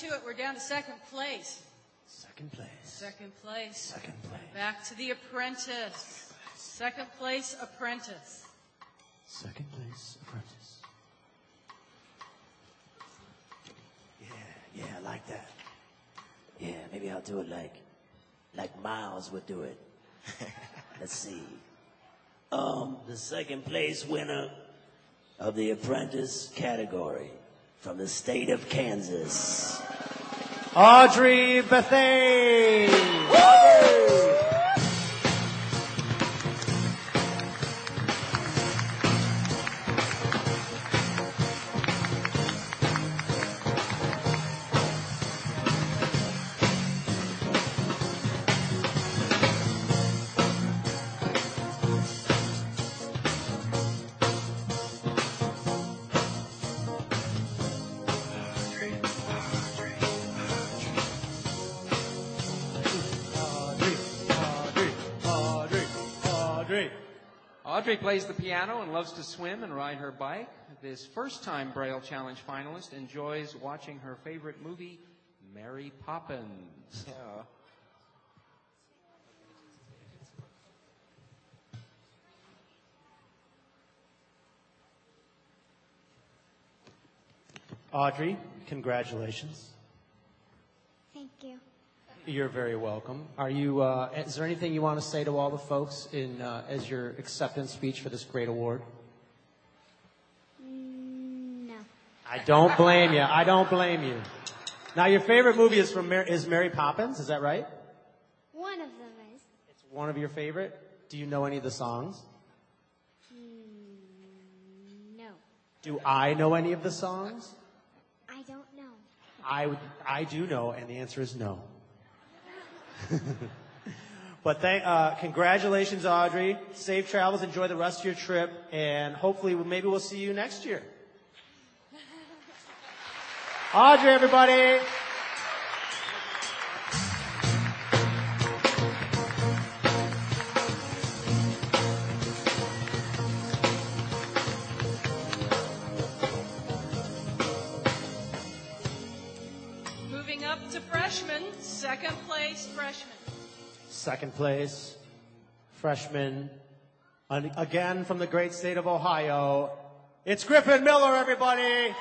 To it. We're down to second place. Second place. Second place. Second place. Back to the apprentice. Second place, second place apprentice. Second place apprentice. Yeah, yeah, I like that. Yeah, maybe I'll do it like, like Miles would do it. Let's see. Um, the second place winner of the apprentice category from the state of Kansas, Audrey Bethane. Woo! Audrey plays the piano and loves to swim and ride her bike. This first-time Braille Challenge finalist enjoys watching her favorite movie, Mary Poppins. Uh. Audrey, congratulations. Thank you. You're very welcome. Are you? Uh, is there anything you want to say to all the folks in uh, as your acceptance speech for this great award? No. I don't blame you. I don't blame you. Now, your favorite movie is from Mar is Mary Poppins. Is that right? One of them is. It's one of your favorite. Do you know any of the songs? No. Do I know any of the songs? I don't know. I would, I do know, and the answer is no. But thank, uh, congratulations, Audrey. Safe travels. Enjoy the rest of your trip, and hopefully, maybe we'll see you next year. Audrey, everybody. Second place, freshman. Second place, freshman. Again, from the great state of Ohio, it's Griffin Miller, everybody.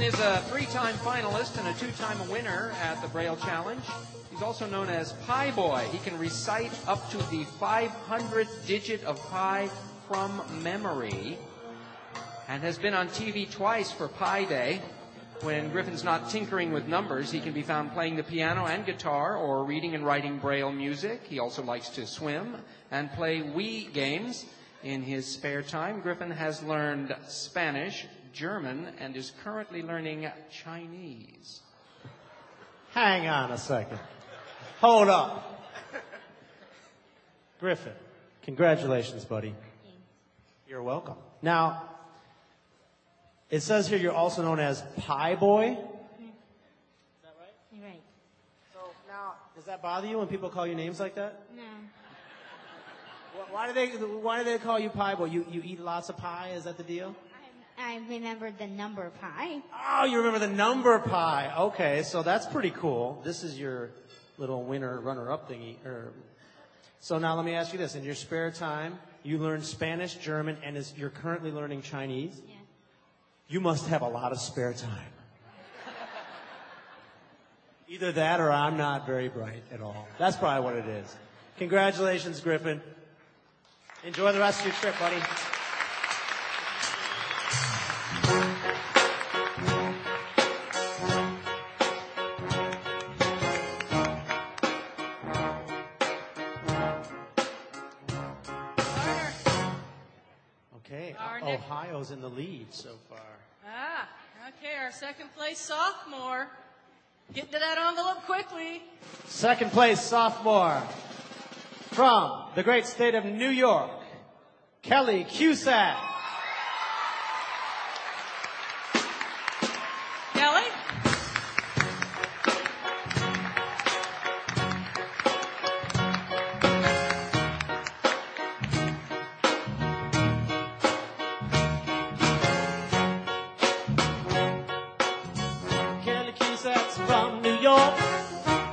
He's a three-time finalist and a two-time winner at the Braille Challenge. He's also known as Pi Boy. He can recite up to the five hundredth digit of pi from memory and has been on T V twice for Pi Day. When Griffin's not tinkering with numbers, he can be found playing the piano and guitar or reading and writing Braille music. He also likes to swim and play Wii games. In his spare time, Griffin has learned Spanish, German, and is currently learning Chinese. Hang on a second. Hold up. Griffin, congratulations, buddy. You're welcome. Now, it says here you're also known as Pi Boy. Mm-hmm. Is that right? You're right. So now, does that bother you when people call you names like that? No. Why do they, why do they call you Pi Boy? You, you eat lots of pie? Is that the deal? I remember the number pi. Oh, you remember the number pi. Okay, so that's pretty cool. This is your little winner, runner-up thingy. Er. So now let me ask you this. In your spare time, you learn Spanish, German, and is, you're currently learning Chinese? Yeah. You must have a lot of spare time. Either that or I'm not very bright at all. That's probably what it is. Congratulations, Griffin. Enjoy the rest of your trip, buddy. Ohio's in the lead so far. Ah, okay, our second place sophomore. Get to that envelope quickly. Second place sophomore from the great state of New York, Kelly Cusack. Kelly?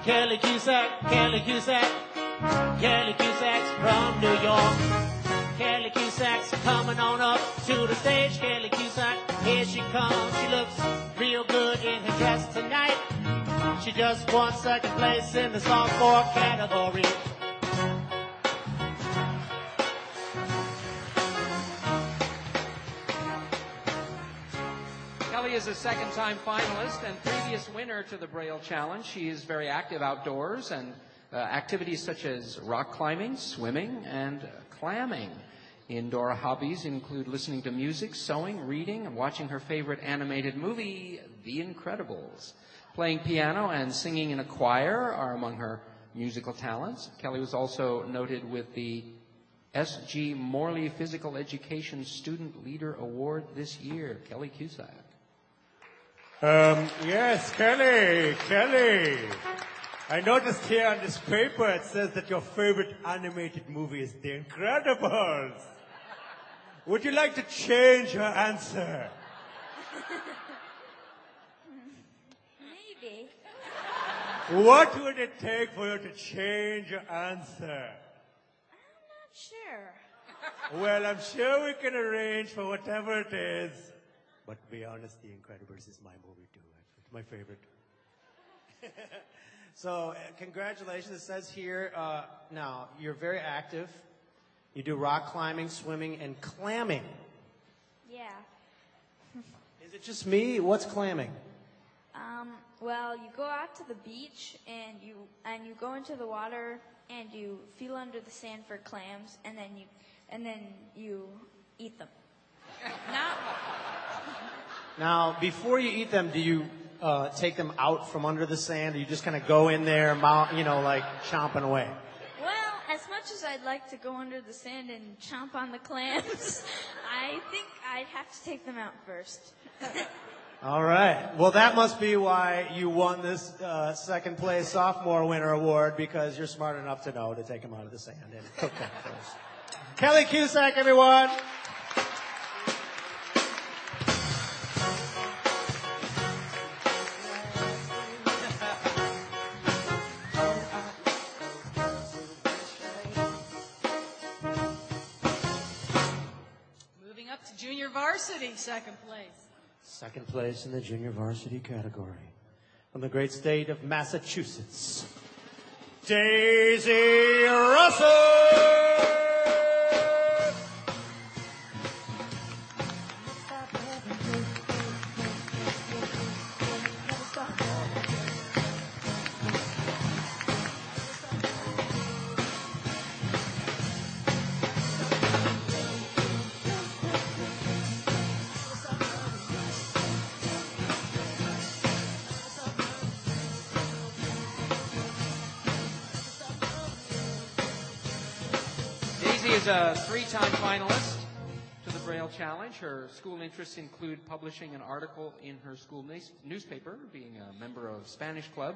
Kelly Cusack, Kelly Cusack's from New York. Kelly Cusack's coming on up to the stage. Kelly Cusack, here she comes. She looks real good in her dress tonight. She just won second place in the sophomore category. Is a second-time finalist and previous winner to the Braille Challenge. She is very active outdoors and uh, activities such as rock climbing, swimming, and uh, clamming. Indoor hobbies include listening to music, sewing, reading, and watching her favorite animated movie, The Incredibles. Playing piano and singing in a choir are among her musical talents. Kelly was also noted with the S G Morley Physical Education Student Leader Award this year. Kelly Cusack. Um, yes, Kelly, Kelly. I noticed here on this paper it says that your favorite animated movie is The Incredibles. Would you like to change your answer? Maybe. What would it take for you to change your answer? I'm not sure. Well, I'm sure we can arrange for whatever it is. But to be honest, The Incredibles is my movie too. It's my favorite. So, uh, congratulations. It says here, uh, now, you're very active. You do rock climbing, swimming, and clamming. Yeah. Is it just me? What's clamming? Um, well, you go out to the beach, and you and you go into the water, and you feel under the sand for clams, and then you and then you eat them. Now, now, before you eat them, do you uh, take them out from under the sand, or you just kind of go in there, you know, like chomping away? Well, as much as I'd like to go under the sand and chomp on the clams, I think I'd have to take them out first. All right. Well, that must be why you won this uh, second place sophomore winner award, because you're smart enough to know to take them out of the sand and cook them first. Kelly Cusack, everyone. Moving up to junior varsity, second place. Second place in the junior varsity category, from the great state of Massachusetts, Daisy Russell! A three-time finalist to the Braille Challenge. Her school interests include publishing an article in her school newspaper, being a member of Spanish Club,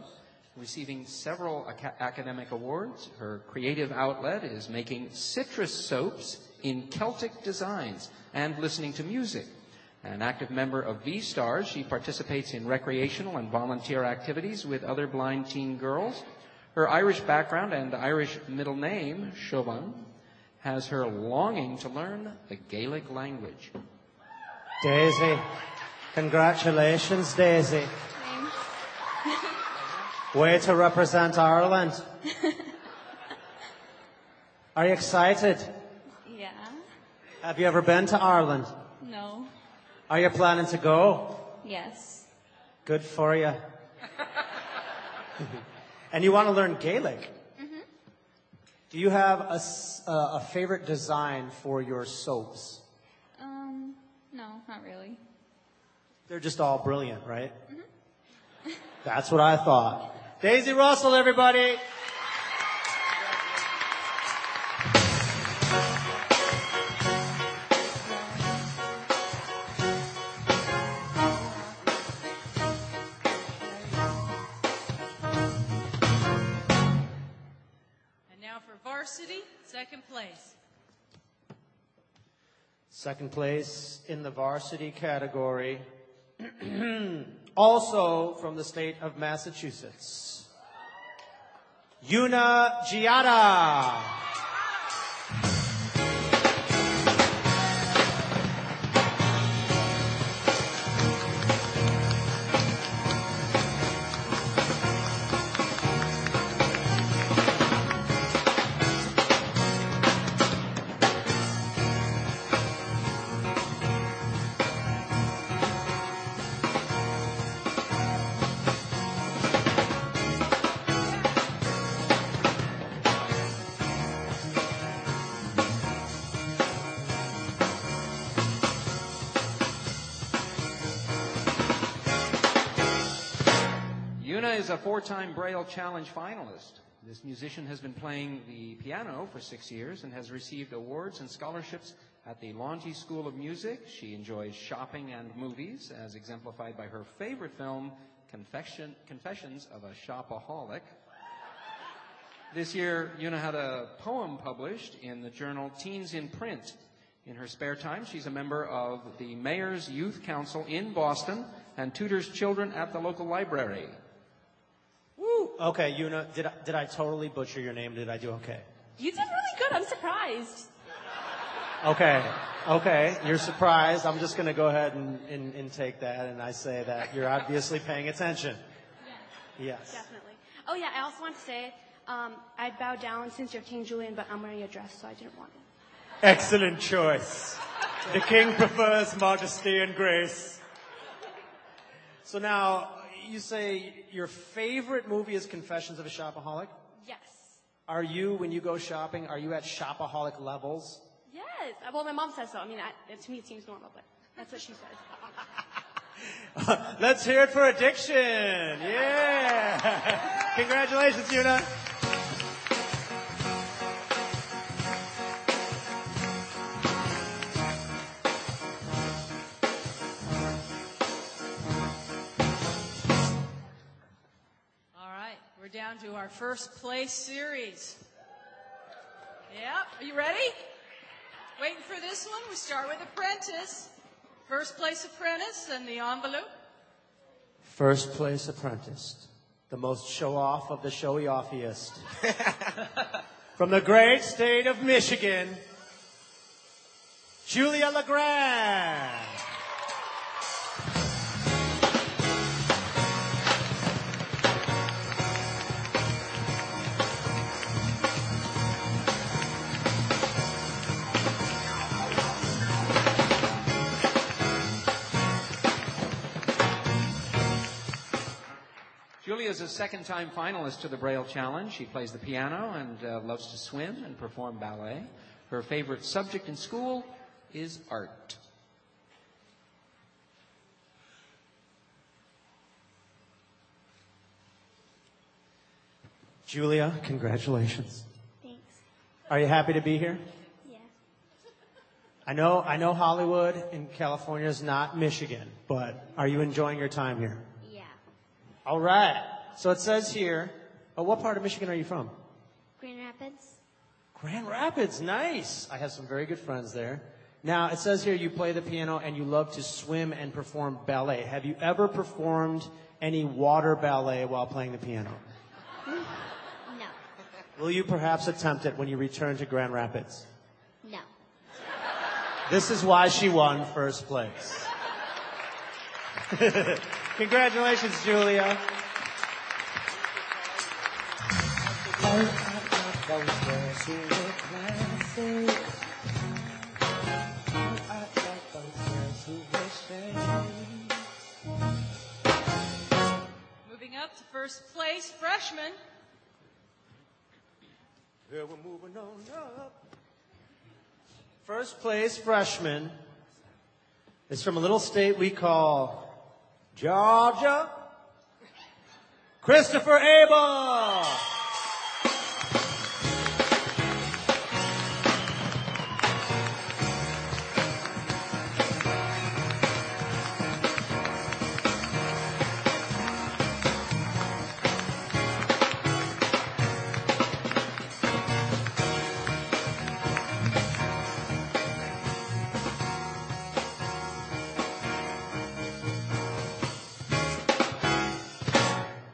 receiving several ac academic awards. Her creative outlet is making citrus soaps in Celtic designs and listening to music. An active member of V-Stars, she participates in recreational and volunteer activities with other blind teen girls. Her Irish background and Irish middle name, Siobhan, has her longing to learn the Gaelic language. Daisy. Congratulations, Daisy. Thanks. Way to represent Ireland. Are you excited? Yeah. Have you ever been to Ireland? No. Are you planning to go? Yes. Good for you. And you want to learn Gaelic? Do you have a, uh, a favorite design for your soaps? Um, no, not really. They're just all brilliant, right? Mm-hmm. That's what I thought. Daisy Russell, everybody. Second place. Second place in the varsity category, also from the state of Massachusetts, Yuna Giada. Is a four-time Braille Challenge finalist. This musician has been playing the piano for six years and has received awards and scholarships At the Longy School of Music, she enjoys shopping and movies, as exemplified by her favorite film, Confession, Confessions of a Shopaholic. This year, Una had a poem published in the journal Teens in Print. In her spare time, she's a member of the Mayor's Youth Council in Boston and tutors children at the local library. Woo! Okay, Una, did I, did I totally butcher your name? Did I do okay? You did really good. I'm surprised. Okay, okay. You're surprised. I'm just going to go ahead and, and, and take that, and I say that you're obviously paying attention. Yes. Yes. Definitely. Oh, yeah, I also want to say... Um, I bow down since you're King Julian, but I'm wearing a dress, so I didn't want it. Excellent choice. The king prefers modesty and grace. So now, you say your favorite movie is Confessions of a Shopaholic? Yes. Are you, when you go shopping, are you at shopaholic levels? Yes. Well, my mom says so. I mean, I, to me it seems normal, but that's what she says. Let's hear it for addiction. Yeah. Congratulations, Una. Down to our first place series. Yep, are you ready? Waiting for this one? We start with apprentice. First place apprentice and the envelope. First place apprentice. The most show-off of the showy-offiest. From the great state of Michigan, Julia LeGrand. Julia is a second-time finalist to the Braille Challenge. She plays the piano and uh, loves to swim and perform ballet. Her favorite subject in school is art. Julia, congratulations. Thanks. Are you happy to be here? Yeah. I know, I know Hollywood in California is not Michigan, but are you enjoying your time here? All right. So it says here, oh, what part of Michigan are you from? Grand Rapids. Grand Rapids. Nice. I have some very good friends there. Now, it says here you play the piano and you love to swim and perform ballet. Have you ever performed any water ballet while playing the piano? No. Will you perhaps attempt it when you return to Grand Rapids? No. This is why she won first place. Congratulations, Julia. Moving up to first place, freshman. Yeah, we're moving on up. First place, freshman, is from a little state we call... Georgia, Christopher Abel.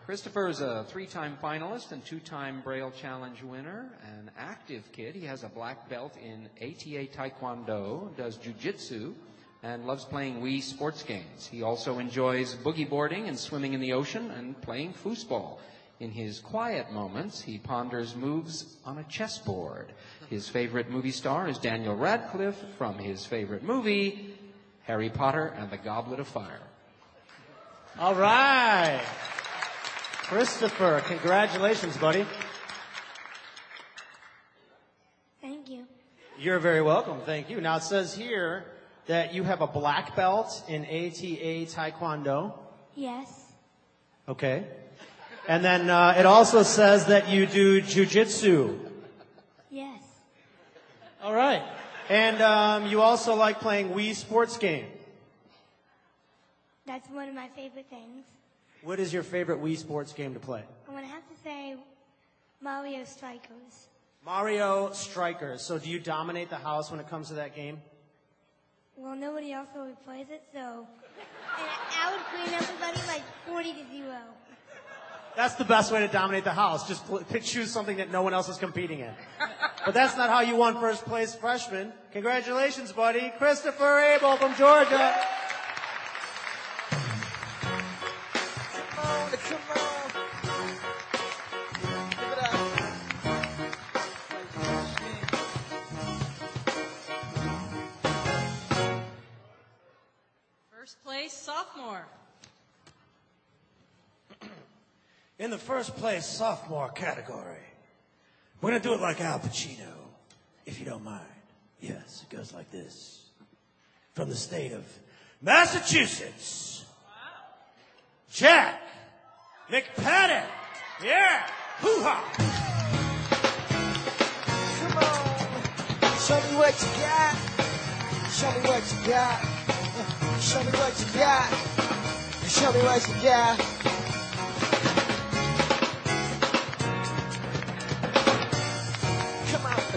Christopher is a three-time finalist and two-time Braille Challenge winner, an active kid. He has a black belt in A T A Taekwondo, does jiu-jitsu, and loves playing Wii sports games. He also enjoys boogie boarding and swimming in the ocean and playing foosball. In his quiet moments, he ponders moves on a chessboard. His favorite movie star is Daniel Radcliffe from his favorite movie, Harry Potter and the Goblet of Fire. All right. Christopher, congratulations, buddy. Thank you. You're very welcome. Thank you. Now, it says here that you have a black belt in A T A Taekwondo. Yes. Okay. And then uh, it also says that you do jiu-jitsu. Yes. All right. And um, you also like playing Wii sports game. That's one of my favorite things. What is your favorite Wii sports game to play? I'm going to have to say Mario Strikers. Mario Strikers. So do you dominate the house when it comes to that game? Well, nobody else really plays it, so... And I would clean everybody like forty to zero. That's the best way to dominate the house. Just choose something that no one else is competing in. But that's not how you won first place freshman. Congratulations, buddy. Christopher Abel from Georgia. Come on, come on. Give it up. First place, sophomore. In the first place, sophomore category, we're going to do it like Al Pacino, if you don't mind. Yes, it goes like this. From the state of Massachusetts, wow. Jack McPadden. Yeah, hoo-ha. Come on. Show me what you got. Show me what you got. Show me what you got. Show me what you got.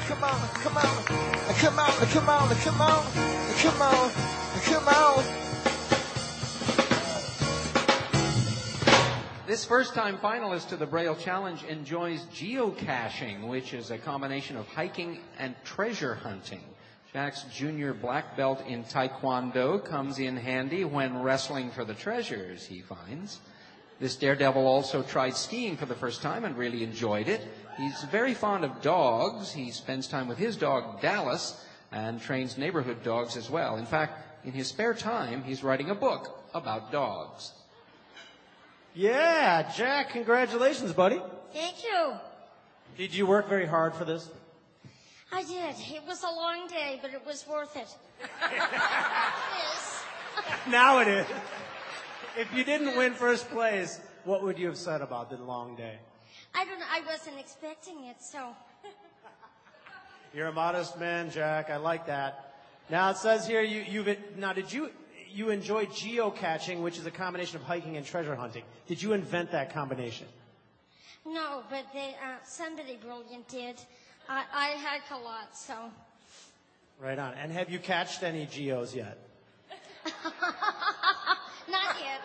Come on, come on, come on, come on, come on, come on. This first-time finalist to the Braille Challenge enjoys geocaching, which is a combination of hiking and treasure hunting. Jack's junior black belt in Taekwondo comes in handy when wrestling for the treasures he finds. This daredevil also tried skiing for the first time and really enjoyed it. He's very fond of dogs. He spends time with his dog, Dallas, and trains neighborhood dogs as well. In fact, in his spare time, he's writing a book about dogs. Yeah, Jack, congratulations, buddy. Thank you. Did you work very hard for this? I did. It was a long day, but it was worth it. Yes. Now it is. If you didn't win first place, what would you have said about the long day? I don't know. I wasn't expecting it, so. You're a modest man, Jack. I like that. Now, it says here, you, you've, now, did you, you enjoy geocaching, which is a combination of hiking and treasure hunting. Did you invent that combination? No, but they, uh, somebody brilliant did. I, I hike a lot, so. Right on. And have you catched any geos yet? Not yet.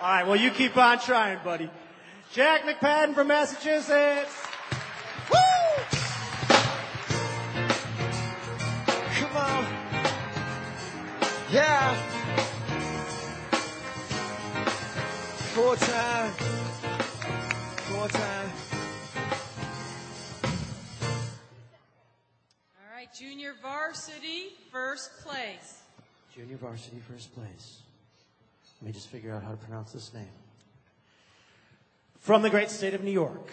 All right, well, you keep on trying, buddy. Jack McPadden from Massachusetts. Woo! Come on. Yeah. Four time. Four time. All right, junior varsity, first place. Junior varsity, first place. Let me just figure out how to pronounce this name. From the great state of New York,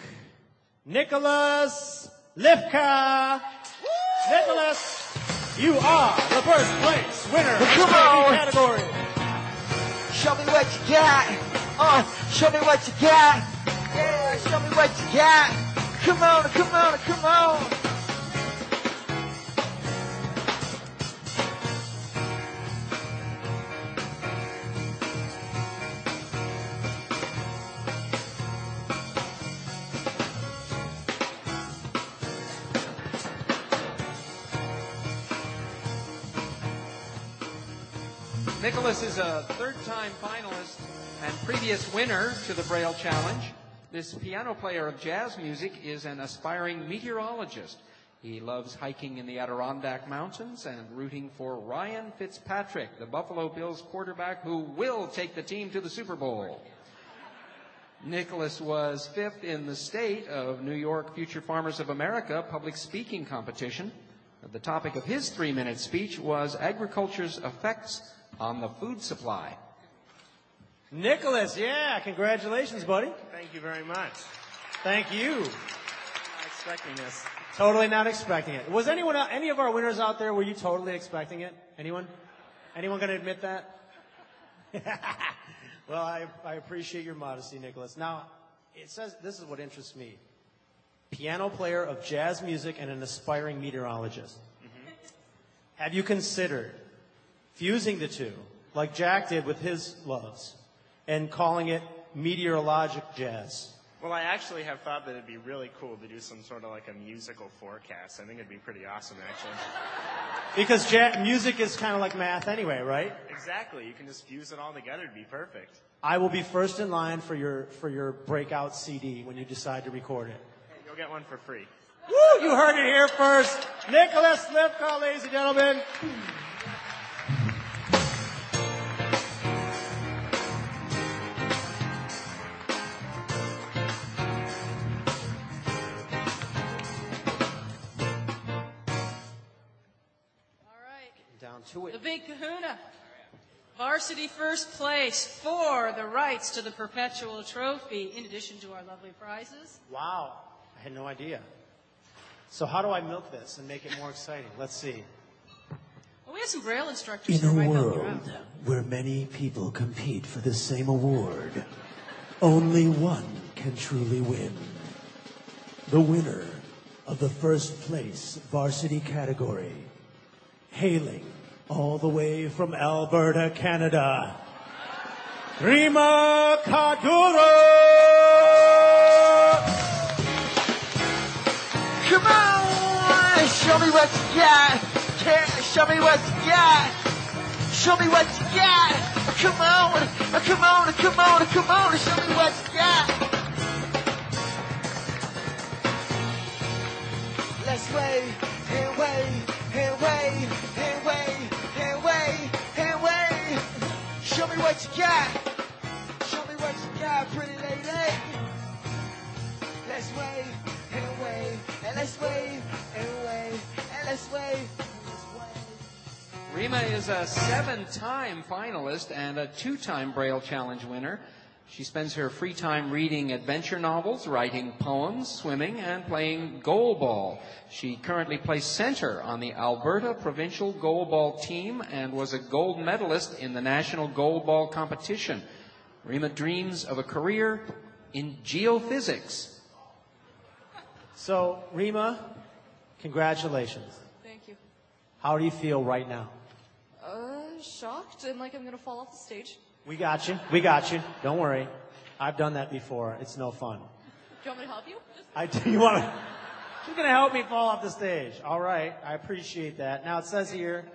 Nicholas Lifka. Woo! Nicholas, you are the first place winner well, come in the category. Show me what you got. Uh, show me what you got. Yeah, show me what you got. Come on, come on, come on. Nicholas is a third-time finalist and previous winner to the Braille Challenge. This piano player of jazz music is an aspiring meteorologist. He loves hiking in the Adirondack Mountains and rooting for Ryan Fitzpatrick, the Buffalo Bills quarterback who will take the team to the Super Bowl. Nicholas was fifth in the state of New York Future Farmers of America public speaking competition. The topic of his three-minute speech was agriculture's effects on the food supply. Nicholas, yeah, congratulations, buddy. Thank you very much. Thank you. Not expecting this. Totally not expecting it. Was anyone, any of our winners out there, were you totally expecting it? Anyone? Anyone going to admit that? Well, I, I appreciate your modesty, Nicholas. Now, it says, this is what interests me. Piano player of jazz music and an aspiring meteorologist. Have you considered fusing the two, like Jack did with his loves, and calling it meteorologic jazz? Well, I actually have thought that it'd be really cool to do some sort of like a musical forecast. I think it'd be pretty awesome, actually. Because ja- music is kind of like math anyway, right? Exactly. You can just fuse it all together. It'd be perfect. I will be first in line for your for your breakout C D when you decide to record it. Hey, you'll get one for free. Woo! You heard it here first. Nicholas Lipko, ladies and gentlemen. The big kahuna. Varsity first place for the rights to the perpetual trophy, in addition to our lovely prizes. Wow. I had no idea. So how do I milk this and make it more exciting? Let's see. Well, we have some Braille instructors. In a world where many people compete for the same award, only one can truly win. The winner of the first place varsity category, hailing all the way from Alberta, Canada, Rima Kadura! Come on! Show me what you got! Show me what you got! Show me what you got! Come on! Come on! Come on! Come on! Show me what you got! Let's wait and wait and wait and wait. Show me what you got. Show me what you got, pretty lady. Let's wave and wave, and let's wave and wave, and let's wave. Rima is a seven-time finalist and a two-time Braille Challenge winner. She spends her free time reading adventure novels, writing poems, swimming, and playing goalball. She currently plays center on the Alberta Provincial Goalball team and was a gold medalist in the National Goalball Competition. Rima dreams of a career in geophysics. So, Rima, congratulations. Thank you. How do you feel right now? Uh, shocked and like I'm going to fall off the stage. We got you. We got you. Don't worry. I've done that before. It's no fun. Do you want me to help you? I do. You want to? You're going to help me fall off the stage. All right. I appreciate that. Now, it says here,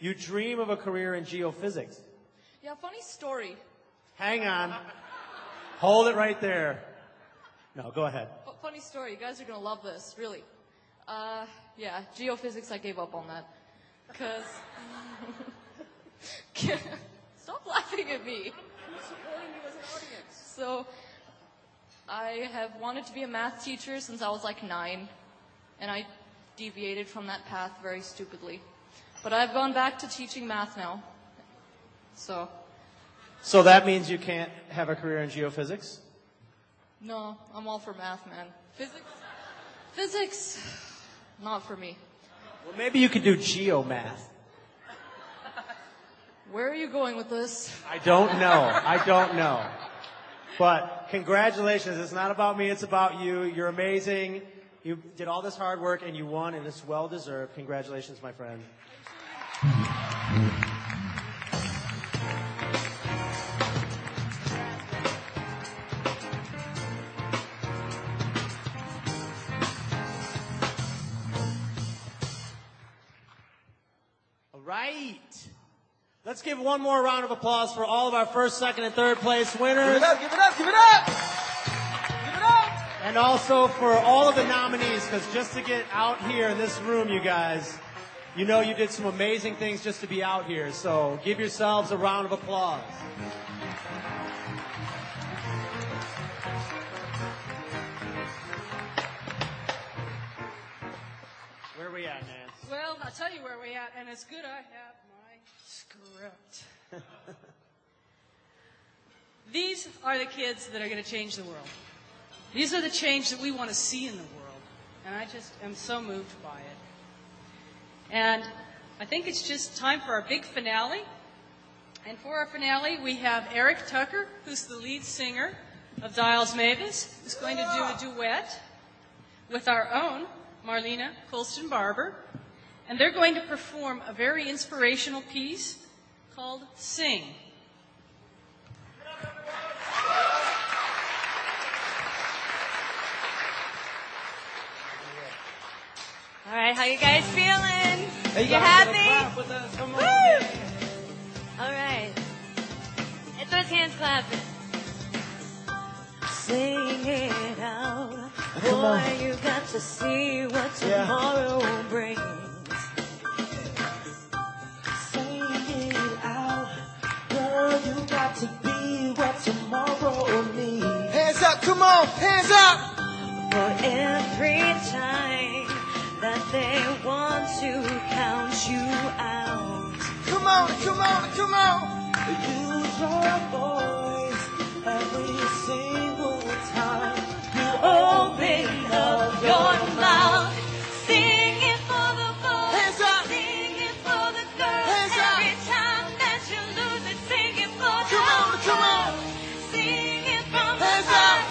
you dream of a career in geophysics. Yeah, funny story. Hang on. Hold it right there. No, go ahead. F- funny story. You guys are going to love this, really. Uh, yeah, geophysics, I gave up on that. Because... Stop laughing at me. You're supporting me as an audience. So, I have wanted to be a math teacher since I was like nine, and I deviated from that path very stupidly. But I've gone back to teaching math now. So. So that means you can't have a career in geophysics? No, I'm all for math, man. Physics? Physics? Not for me. Well, maybe you could do geomath. Where are you going with this? I don't know. I don't know. But congratulations. It's not about me. It's about you. You're amazing. You did all this hard work, and you won, and it's well-deserved. Congratulations, my friend. All right. Let's give one more round of applause for all of our first, second, and third place winners. Give it up, give it up, give it up! Give it up! And also for all of the nominees, because just to get out here in this room, you guys, you know you did some amazing things just to be out here. So give yourselves a round of applause. Where are we at, Nance? Well, I'll tell you where we're at, and it's good I have. These are the kids that are going to change the world. These are the change that we want to see in the world. And I just am so moved by it. And I think it's just time for our big finale. And for our finale, we have Eric Tucker, who's the lead singer of Dyles Mavis, who's going to do a duet with our own Marlena Colston-Barber. and they're going to perform a very inspirational piece called Sing. All right, how you guys feeling? Hey, you happy? With us. Come on. Woo! All right. Get those hands clapping. Sing it out. Boy, you got to see what tomorrow yeah. brings. Sing it out. Girl, you got to be what tomorrow needs. Hands up, come on, hands up. For every time that they want to count you out. Come on, come on, come on. Use your voice every single time you open up your mouth. Sing it for the boys. Hands up. Sing it for the girls. Hands up. Every time that you lose it, sing it for the come on, girls. Come on. Sing it from hands the heart. Up.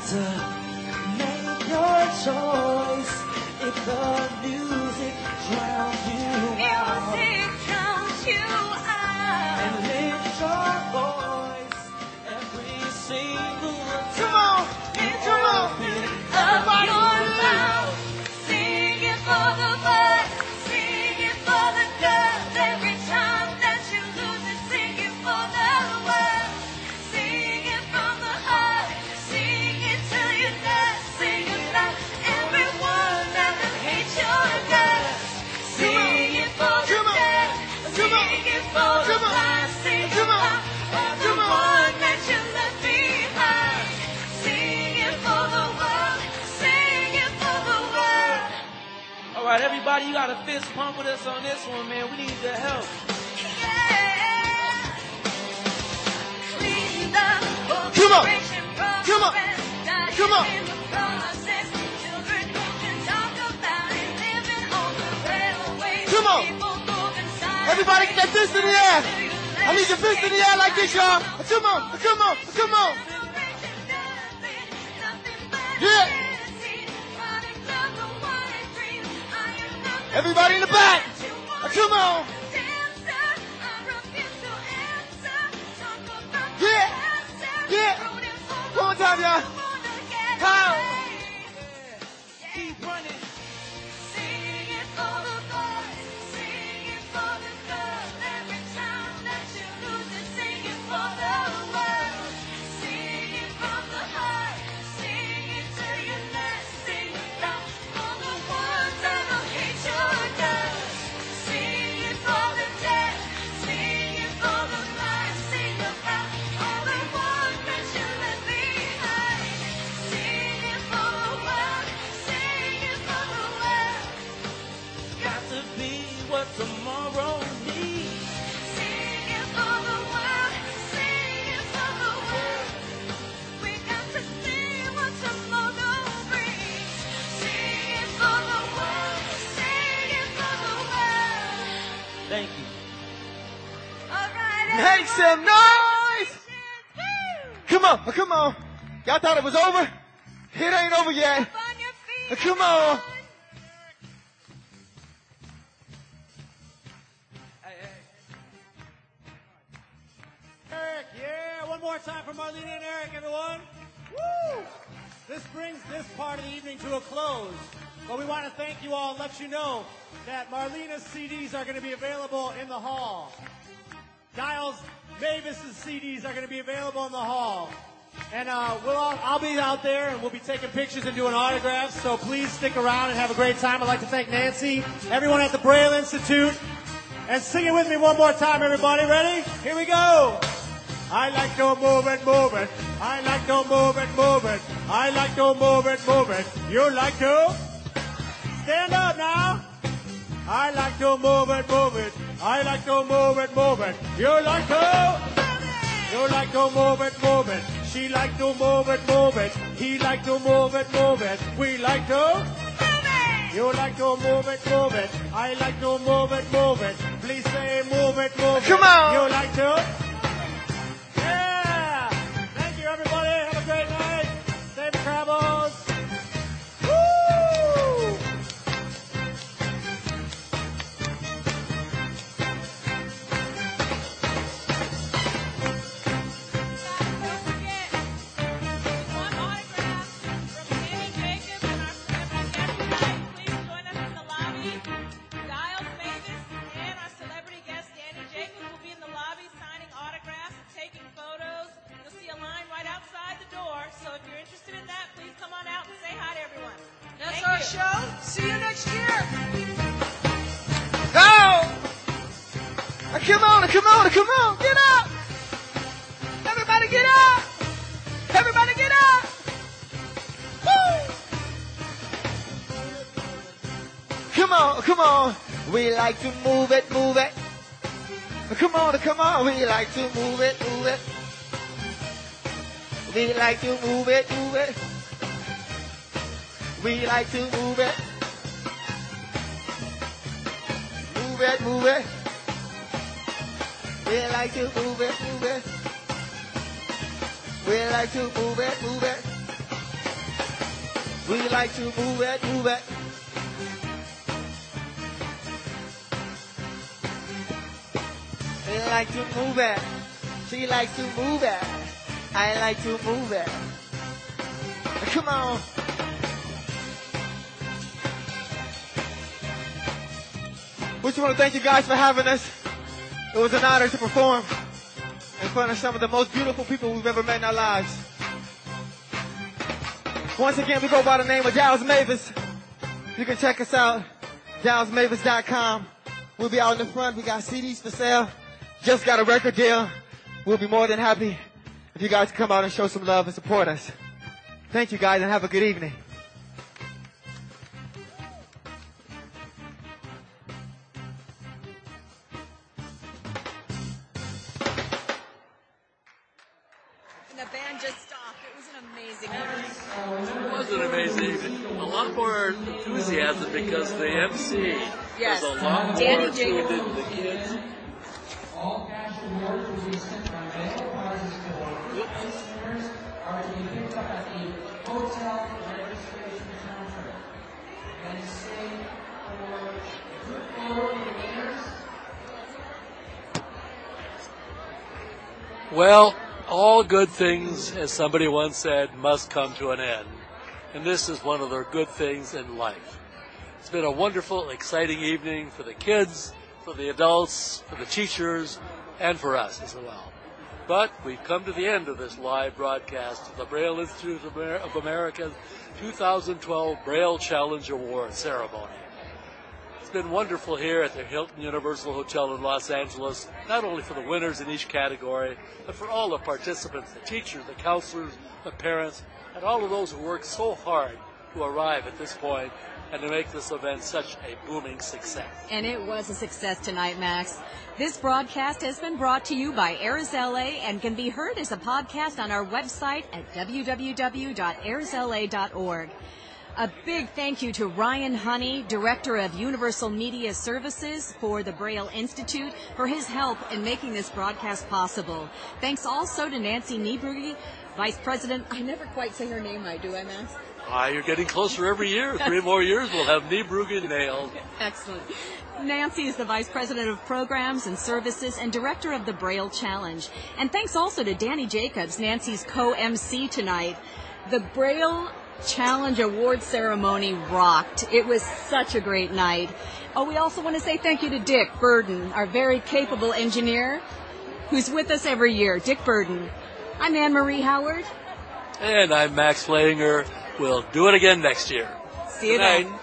To make your choice if the music drowns you out. Music drowns you out. And lift your voice every single time. Come on, and come on, everybody. Sing it for the boys, sing it for the girls. Every time that you lose it, sing it for the world. Sing it from the heart. All right, everybody, you got a fist pump with us on this one, man. We need your help. Yeah. Come on. Come on. Come on. Come on. Everybody get that fist in the air. I need your fist in the air like this, y'all. Come on. Come on. Come on. Yeah. Everybody in the back, come on. Yeah, yeah. One more time, y'all. How? Keep running. Sing it for the boys, sing it for the girls. Every time that you lose it, sing it for the world. Sing it from the heart, sing it till you're not sing it out for the ones that don't hate you. Make some noise! Come on, come on. Y'all thought it was over? It ain't over yet. Come on. Eric, yeah, one more time for Marlena and Eric, everyone. Woo! This brings this part of the evening to a close. But we want to thank you all and let you know that Marlena's C Ds are going to be available in the hall. Dyles Mavis's C Ds are going to be available in the hall. And uh, we'll all, I'll be out there, and we'll be taking pictures and doing autographs, so please stick around and have a great time. I'd like to thank Nancy, everyone at the Braille Institute. And sing it with me one more time, everybody. Ready? Here we go. I like to move it, move it. I like to move it, move it. I like to move it, move it. You like to? Stand up now. I like to move it, move it. I like to move it, move it. You like to? You like to move it, move it. She like to move it, move it. He like to move it, move it. We like to? You like to move it, move it. I like to move it, move it. Please say move it, move it. Come on. You like to? Yeah. Thank you, everybody. Have a great night. Safe travels. Come on, come on, come on, get up! Everybody get up! Everybody get up! Woo! Come on, come on, we like to move it, move it. Come on, come on, we like to move it, move it. We like to move it, move it. We like to move it. Move it, move it. We like to move it, move it. We like to move it, move it. We like to move it, move it. We like to move it. She likes to move it. I like to move it. Come on. We just want to thank you guys for having us. It was an honor to perform in front of some of the most beautiful people we've ever met in our lives. Once again, we go by the name of Dyles Mavis. You can check us out, Dyles Mavis dot com. We'll be out in the front. We got C Ds for sale. Just got a record deal. We'll be more than happy if you guys come out and show some love and support us. Thank you guys and have a good evening. Because the M C yes. was a lot Danny more Jacobs. To than the kids. All cash awards will be sent by mail prizes for listeners are to be picked up at the hotel registration counter. And say for the winners. Well, all good things, as somebody once said, must come to an end. And this is one of the good things in life. It's been a wonderful, exciting evening for the kids, for the adults, for the teachers, and for us as well. But we've come to the end of this live broadcast of the Braille Institute of America's twenty twelve Braille Challenge Award ceremony. It's been wonderful here at the Hilton Universal Hotel in Los Angeles, not only for the winners in each category, but for all the participants, the teachers, the counselors, the parents, and all of those who worked so hard to arrive at this point and to make this event such a booming success. And it was a success tonight, Max. This broadcast has been brought to you by Airs L A and can be heard as a podcast on our website at w w w dot airs l a dot org. A big thank you to Ryan Honey, Director of Universal Media Services for the Braille Institute, for his help in making this broadcast possible. Thanks also to Nancy Niebrugge, Vice President. I never quite say her name right, do I, Max? Ah, you're getting closer every year. Three more years, we'll have Niebrugge nailed. Excellent. Nancy is the Vice President of Programs and Services and Director of the Braille Challenge. And thanks also to Danny Jacobs, Nancy's co-M C tonight. The Braille Challenge Award Ceremony rocked. It was such a great night. Oh, we also want to say thank you to Dick Burden, our very capable engineer, who's with us every year. Dick Burden. I'm Anne-Marie Howard. And I'm Max Flahinger. We'll do it again next year. See you then.